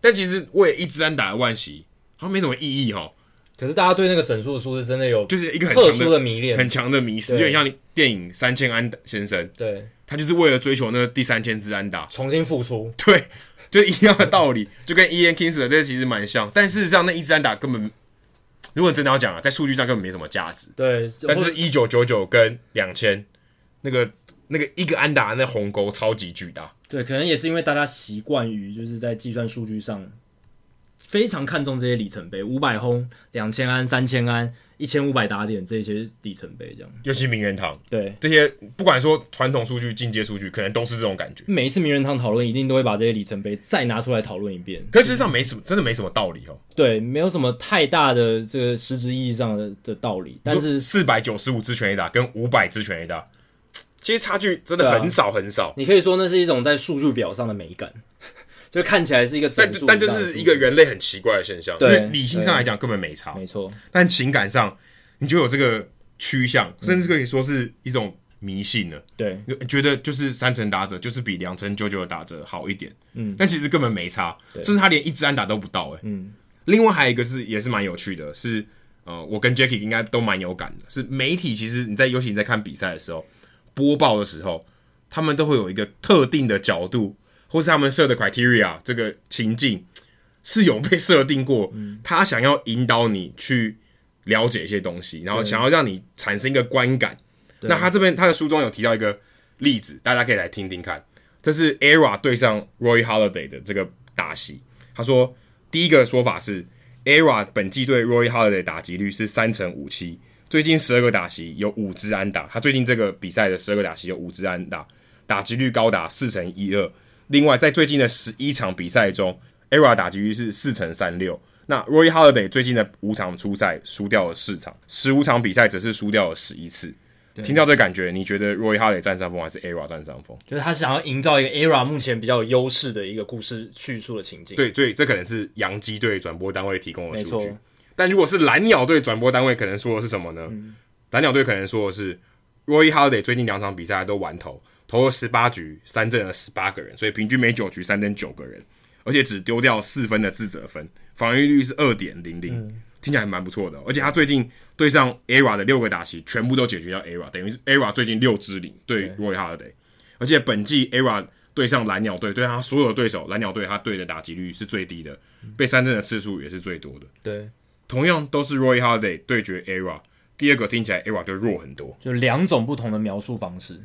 但其实为了一支安打的惋惜，好像没什么意义哈。可是大家对那个整数的数字真的有就是一个很特殊的迷恋，很强的迷思，有点像电影三千安打先生，对，他就是为了追求那第三千支安打，重新复出，对。就一样的道理，就跟 Ian Kinsler 这其实蛮像，但事实上那一支安打根本，如果你真的要讲啊，在数据上根本没什么价值。对，但是一九九九跟两千那个那个一个安打那鸿沟超级巨大。对，可能也是因为大家习惯于就是在计算数据上非常看重这些里程碑，五百轰、两千安、三千安、一千五百打点这些里程碑，这样。尤其名人堂，对这些不管说传统数据、进阶数据，可能都是这种感觉。每一次名人堂讨论，一定都会把这些里程碑再拿出来讨论一遍。可是事实上没什么，真的没什么道理哦。对，没有什么太大的这个实质意义上 的, 的道理。但是四百九十五支全垒打跟五百支全垒打，其实差距真的很少很少。啊、你可以说那是一种在数据表上的美感。就看起来是一个整数，但这是一个人类很奇怪的现象，因为理性上来讲根本没差，没错。但情感上，你就有这个趋向，嗯、甚至可以说是一种迷信了。对，觉得就是三成打者就是比两成九九的打者好一点，嗯，但其实根本没差，甚至他连一支安打都不到、欸，哎，嗯。另外还有一个是也是蛮有趣的，是呃，我跟 Jackie 应该都蛮有感的，是媒体其实你在尤其你在看比赛的时候，播报的时候，他们都会有一个特定的角度。或是他们设的 criteria 这个情境是有被设定过、嗯，他想要引导你去了解一些东西，然后想要让你产生一个观感。那他这边他的书中有提到一个例子，大家可以来听听看。这是 E R A 对上 Roy Halladay 的这个打席。他说，第一个说法是 E R A 本季对 Roy Halladay 打击率是三成五七，最近十二个打席有五支安打，他最近这个比赛的十二个打席有五支安打，打击率高达四成一二。另外，在最近的十一场比赛中 ，E R A 打击率是四成三六。那 Roy Halladay 最近的五场出赛输掉了四场，十五场比赛则是输掉了十一次。听到这感觉，你觉得 Roy Halladay 占上风还是 E R A 占上风？就是他想要营造一个 E R A 目前比较有优势的一个故事叙述的情境。对对，这可能是洋基队转播单位提供的数据。但如果是蓝鸟队转播单位，可能说的是什么呢？嗯、蓝鸟队可能说的是 Roy Halladay 最近两场比赛都完投。投了十八局，三振了十八个人，所以平均每九局三振九个人，而且只丢掉四分的自责分，防御率是 二点零零、嗯、听起来还蛮不错的。而且他最近对上 E R A 的六个打席全部都解决掉 E R A， 等于 E R A 最近六支零对 Roy Halladay， 而且本季 E R A 对上蓝鸟队，对他所有的对手，蓝鸟队他对的打击率是最低的，被三振的次数也是最多的。对，同样都是 Roy Halladay 对决 E R A， 第二个听起来 E R A 就弱很多，就两种不同的描述方式。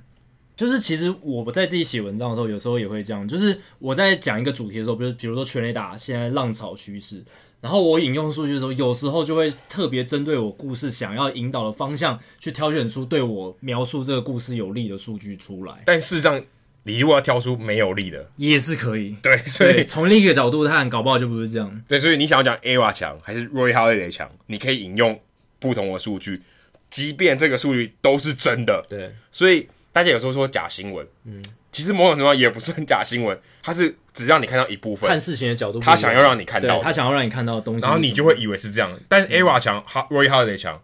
就是其实我在自己写文章的时候，有时候也会这样。就是我在讲一个主题的时候，比如比如说全垒打现在浪潮趋势，然后我引用数据的时候，有时候就会特别针对我故事想要引导的方向，去挑选出对我描述这个故事有利的数据出来。但事实上，你如果要挑出没有利的，也是可以。对，所以从另一个角度看，搞不好就不是这样。对，所以你想要讲 E R A 强还是 Roy Halladay 强，你可以引用不同的数据，即便这个数据都是真的。对，所以。大家有时候说假新闻，嗯，其实某种程度上也不算假新闻，它是只让你看到一部分，看事情的角度不一样，他想要让你看到的，他想要让你看到的东西，然后你就会以为是这样。但是 E R A 强、嗯、Roy Halladay 强，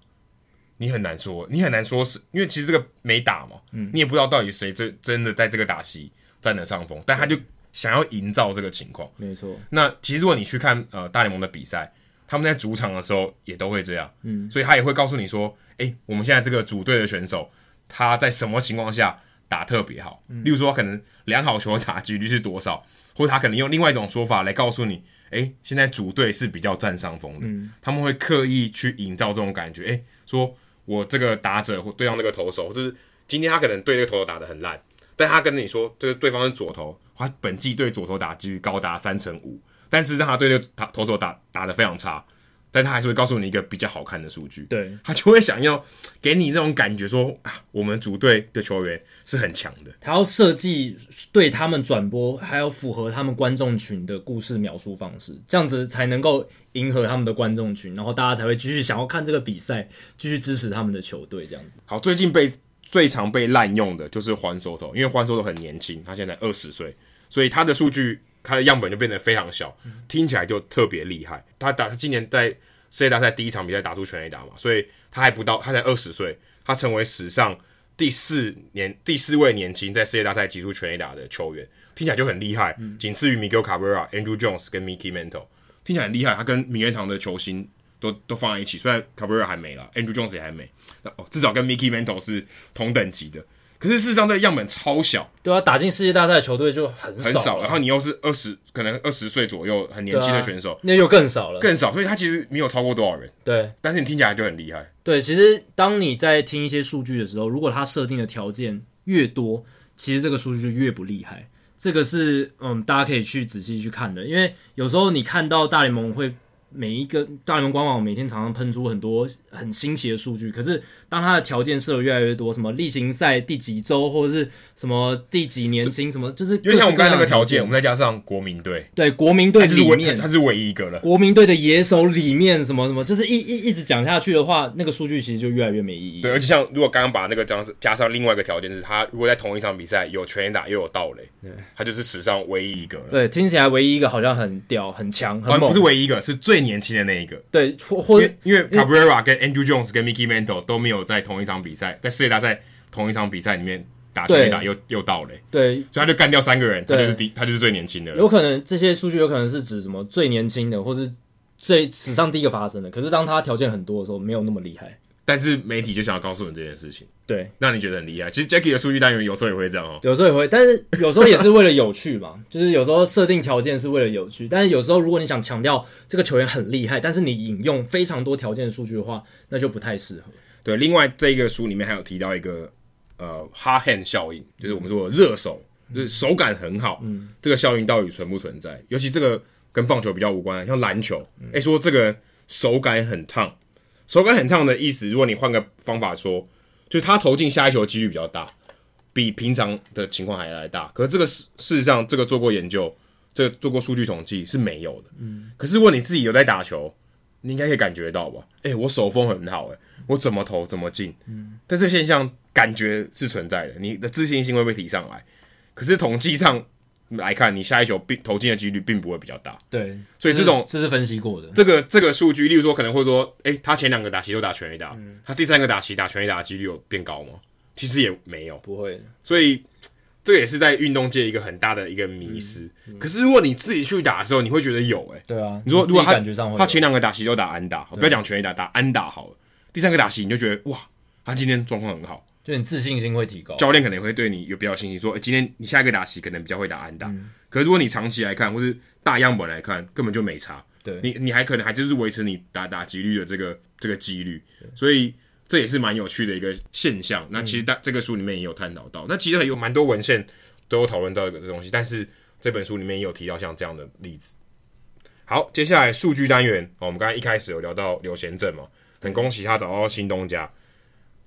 你很难说，你很难说是因为其实这个没打嘛，嗯，你也不知道到底谁真的在这个打席占了上风，但他就想要营造这个情况，没错。那其实如果你去看呃大联盟的比赛，他们在主场的时候也都会这样，嗯，所以他也会告诉你说，哎、欸，我们现在这个组队的选手。他在什么情况下打特别好？例如说，可能两好球的打击率是多少，或者他可能用另外一种说法来告诉你，哎，现在主队是比较占上风的、嗯。他们会刻意去营造这种感觉，哎，说我这个打者或对上那个投手，就是今天他可能对这个投手打得很烂，但他跟你说，就是对方是左投，他本季对左投打击率高达三成五，但事实上他对这个投手打打得非常差，但他还是会告诉你一个比较好看的数据，对，他就会想要给你那种感觉说，说啊，我们组队的球员是很强的。他要设计对他们转播，还要符合他们观众群的故事描述方式，这样子才能够迎合他们的观众群，然后大家才会继续想要看这个比赛，继续支持他们的球队，这样子。好，最近被最常被滥用的就是Juan Soto，因为Juan Soto很年轻，他现在二十岁，所以他的数据。他的样本就变得非常小，听起来就特别厉害。他打今年在世界大赛第一场比赛打出全垒打嘛，所以他还不到，他才二十岁，他成为史上第四年第四位年轻在世界大赛击出全垒打的球员，听起来就很厉害，仅次于 Miguel Cabrera、Andrew Jones 跟 Mickey Mantle， 听起来很厉害。他跟名人堂的球星都都放在一起，虽然 Cabrera 还没啦 ，Andrew Jones 也还没，那、哦、至少跟 Mickey Mantle 是同等级的。可是事实上，这个样本超小。对啊，打进世界大赛的球队就很少，很少。然后你又是二十，可能二十岁左右，很年轻的选手，啊、那又更少了，更少。所以他其实没有超过多少人。对，但是你听起来就很厉害。对，其实当你在听一些数据的时候，如果他设定的条件越多，其实这个数据就越不厉害。这个是嗯，大家可以去仔细去看的，因为有时候你看到大联盟会每一个大联盟官网每天常常喷出很多很新奇的数据，可是当它的条件设得越来越多，什么例行赛第几周，或者是什么第几年轻，什么就是因为像我们刚才那个条件，我们再加上国民队，对国民队里面它是唯一一个了，国民队的野手里面什么什么，就是一一一直讲下去的话，那个数据其实就越来越没意义。对，而且像如果刚刚把那个加上另外一个条件是，他如果在同一场比赛有全垒打又有盗垒，他就是史上唯一一个了。对，听起来唯一一个好像很屌、很强、很猛，啊、不是唯一一个，是最。最年轻的那一个，对，或因为因为 Cabrera 跟 Andrew Jones 跟 Mickey Mantle 都没有在同一场比赛，在世界大赛同一场比赛里面打全打又又到了、欸，对，所以他就干掉三个人，他就是第他就是最年轻的了。有可能这些数据有可能是指什么最年轻的，或是最史上第一个发生的。可是当他条件很多的时候，没有那么厉害。但是媒体就想要告诉你这件事情，对，让你觉得很厉害。其实 Jackie 的数据单元有时候也会这样哦，有时候也会，但是有时候也是为了有趣嘛，就是有时候设定条件是为了有趣，但是有时候如果你想强调这个球员很厉害，但是你引用非常多条件的数据的话，那就不太适合。对，另外这个书里面还有提到一个呃 hard hand 效应，就是我们说的热手，就是手感很好，嗯，这个效应到底存不存在？尤其这个跟棒球比较无关，像篮球，哎、欸，说这个人手感很烫。手感很烫的意思，如果你换个方法说，就是他投进下一球的几率比较大，比平常的情况还来大。可是这个事实上，这个做过研究，这个做过数据统计是没有的。嗯。可是如果你自己有在打球，你应该可以感觉到吧？哎、欸，我手风很好、欸，哎，我怎么投怎么进。嗯。但这现象感觉是存在的，你的自信心会被提上来。可是统计上来看，你下一球投进的几率并不会比较大，对，所以这种这是分析过的。这个这个数据，例如说可能会说，哎、欸，他前两个打席都打全垒打、嗯，他第三个打席打全垒打的几率有变高吗？其实也没有，不会。所以这个也是在运动界一个很大的一个迷思、嗯嗯。可是如果你自己去打的时候，你会觉得有、欸，哎，对啊。你说如果他感覺上他前两个打席都打安打，不要讲全垒打，打安打好了。第三个打席你就觉得哇，他今天状况很好。就你自信心会提高，教练可能会对你有比较信心，说、欸、今天你下一个打席可能比较会打安打、嗯。可是如果你长期来看，或是大样本来看，根本就没差。对，你你还可能还就是维持你打打击率的这个这个几率，所以这也是蛮有趣的一个现象。那其实这个书里面也有探讨到、嗯，那其实有蛮多文献都有讨论到这个东西，但是这本书里面也有提到像这样的例子。好，接下来数据单元，哦、我们刚才一开始有聊到刘贤正嘛，很恭喜他找到新东家。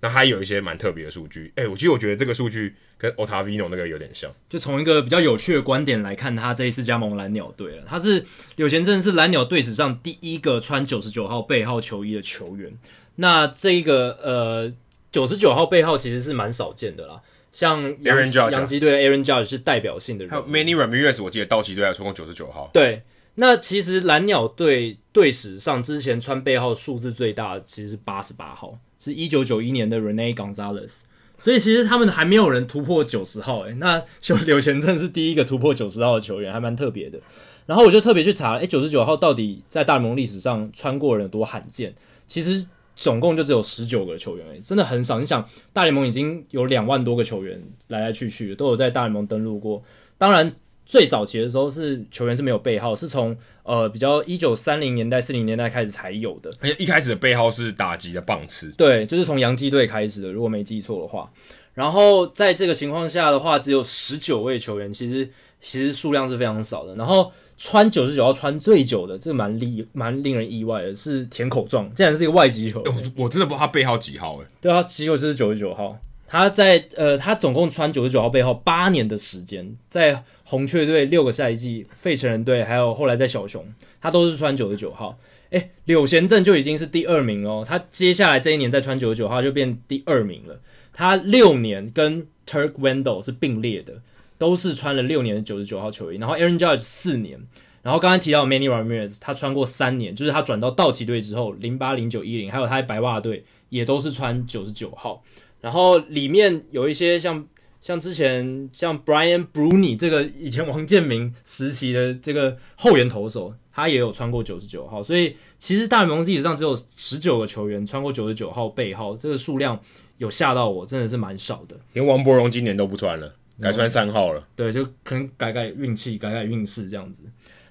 那还有一些蛮特别的数据，哎、欸，我其实我觉得这个数据跟 Ottavino 那个有点像，就从一个比较有趣的观点来看，他这一次加盟蓝鸟队了。他是柳贤正是蓝鸟队史上第一个穿九十九号背号球衣的球员。那这个呃九十九号背号其实是蛮少见的啦，像洋基队 Aaron Judge 是代表性的人，还有 Manny Ramirez 我记得道奇队还穿过九十九号。对，那其实蓝鸟队队史上之前穿背号数字最大的其实是八十八号。是一九九一年的 Rene Gonzalez， 所以其实他们还没有人突破九十号、欸、那柳贤正是第一个突破九十号的球员，还蛮特别的。然后我就特别去查、欸、九十九号到底在大联盟历史上穿过人有多罕见，其实总共就只有十九个球员、欸、真的很少。你想大联盟已经有两万多个球员来来去去都有在大联盟登陆过，当然最早期的时候是球员是没有背号，是从呃比较一九三零年代四零年代开始才有的。而且一开始的背号是打击的棒次，对，就是从洋基队开始的，如果没记错的话。然后在这个情况下的话，只有十九位球员，其实其实数量是非常少的。然后穿九十九号穿最久的，这蛮厉蛮令人意外的，是田口壮，竟然是一个外籍球员、欸我。我真的不知道他背号几号诶、欸。对，他其实就是九十九号。他在呃，他总共穿九十九号背号八年的时间，在红雀队六个赛季，费城人队还有后来在小熊，他都是穿九十九号。诶，柳贤正就已经是第二名哦，他接下来这一年再穿九十九号就变第二名了。他六年跟 Turk Wendell 是并列的，都是穿了六年的九十九号球衣。然后 Aaron Judge 四年，然后刚才提到 Manny Ramirez 他穿过三年，就是他转到道奇队之后零八、零九、一零，还有他在白袜队也都是穿九十九号。然后里面有一些像像之前像 Brian Bruni 这个以前王建民时期的这个后援投手，他也有穿过九十九号，所以其实大联盟历史上只有十九个球员穿过九十九号背号，这个数量有吓到我，真的是蛮少的。连王柏荣今年都不穿了，改穿三号了。对，就可能改改运气，改改运势这样子。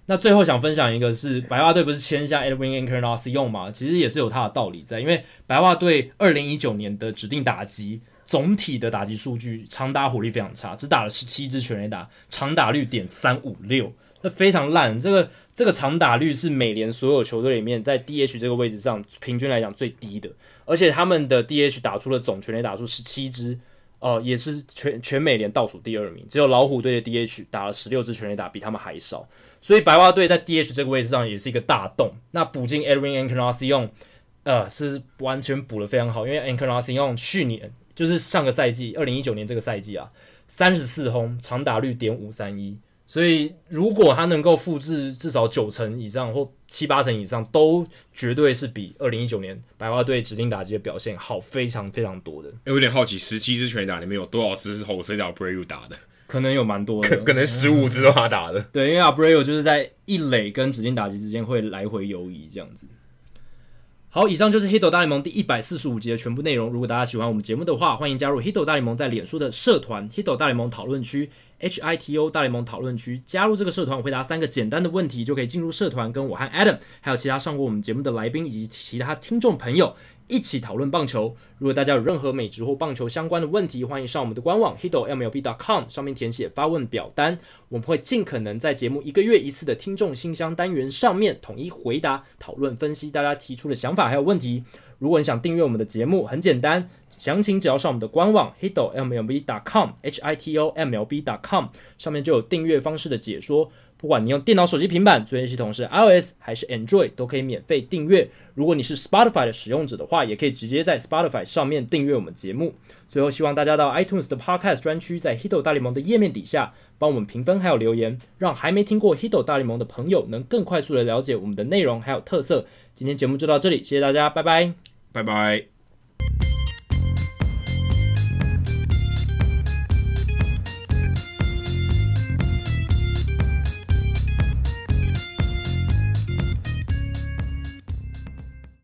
那最后想分享一个是白袜队不是签下 Edwin Encarnacion 吗？其实也是有他的道理在，因为白袜队二零一九年的指定打击总体的打击数据长打火力非常差，只打了十七支全垒打，长打率 点三五六， 那非常烂。这个这个长打率是美联所有球队里面在 D H 这个位置上平均来讲最低的，而且他们的 D H 打出的总全垒打数十七支、呃、也是 全, 全美联倒数第二名，只有老虎队的 D H 打了十六支全垒打，比他们还少，所以白袜队在 D H 这个位置上也是一个大洞。那补进 Edwin Encarnacion、呃、是完全补得非常好，因为 Encarnacion 去年就是上个赛季二零一九年这个赛季啊，三十四轰，长打率 点五三一，所以如果他能够复制至少九成以上或七八成以上，都绝对是比二零一九年白袜队指定打击的表现好非常非常多的。欸、我有点好奇，十七支全垒打里面有多少支是 Jose Abreu 打的？可能有蛮多的，可, 可能十五支都他打的、嗯。对，因为 Abreu 就是在一垒跟指定打击之间会来回游移这样子。好，以上就是 Hito 大联盟第一百四十五集的全部内容。如果大家喜欢我们节目的话，欢迎加入 Hito 大联盟在脸书的社团 Hito 大联盟讨论区 H I T O 大联盟讨论区，加入这个社团，我回答三个简单的问题就可以进入社团，跟我和 Adam 还有其他上过我们节目的来宾以及其他听众朋友一起讨论棒球。如果大家有任何美职或棒球相关的问题，欢迎上我们的官网 Hito M L B dot com 上面填写发问表单，我们会尽可能在节目一个月一次的听众信箱单元上面统一回答讨论分析大家提出的想法还有问题。如果你想订阅我们的节目，很简单，详情只要上我们的官网 Hito M L B dot com H I T O M L B dot com 上面就有订阅方式的解说，不管你用电脑手机平板作业系统是 iOS 还是 Android 都可以免费订阅。如果你是 Spotify 的使用者的话，也可以直接在 Spotify 上面订阅我们节目。最后希望大家到 iTunes 的 Podcast 专区，在 Hito 大联盟的页面底下帮我们评分还有留言，让还没听过 Hito 大联盟的朋友能更快速的了解我们的内容还有特色。今天节目就到这里，谢谢大家，拜拜拜拜。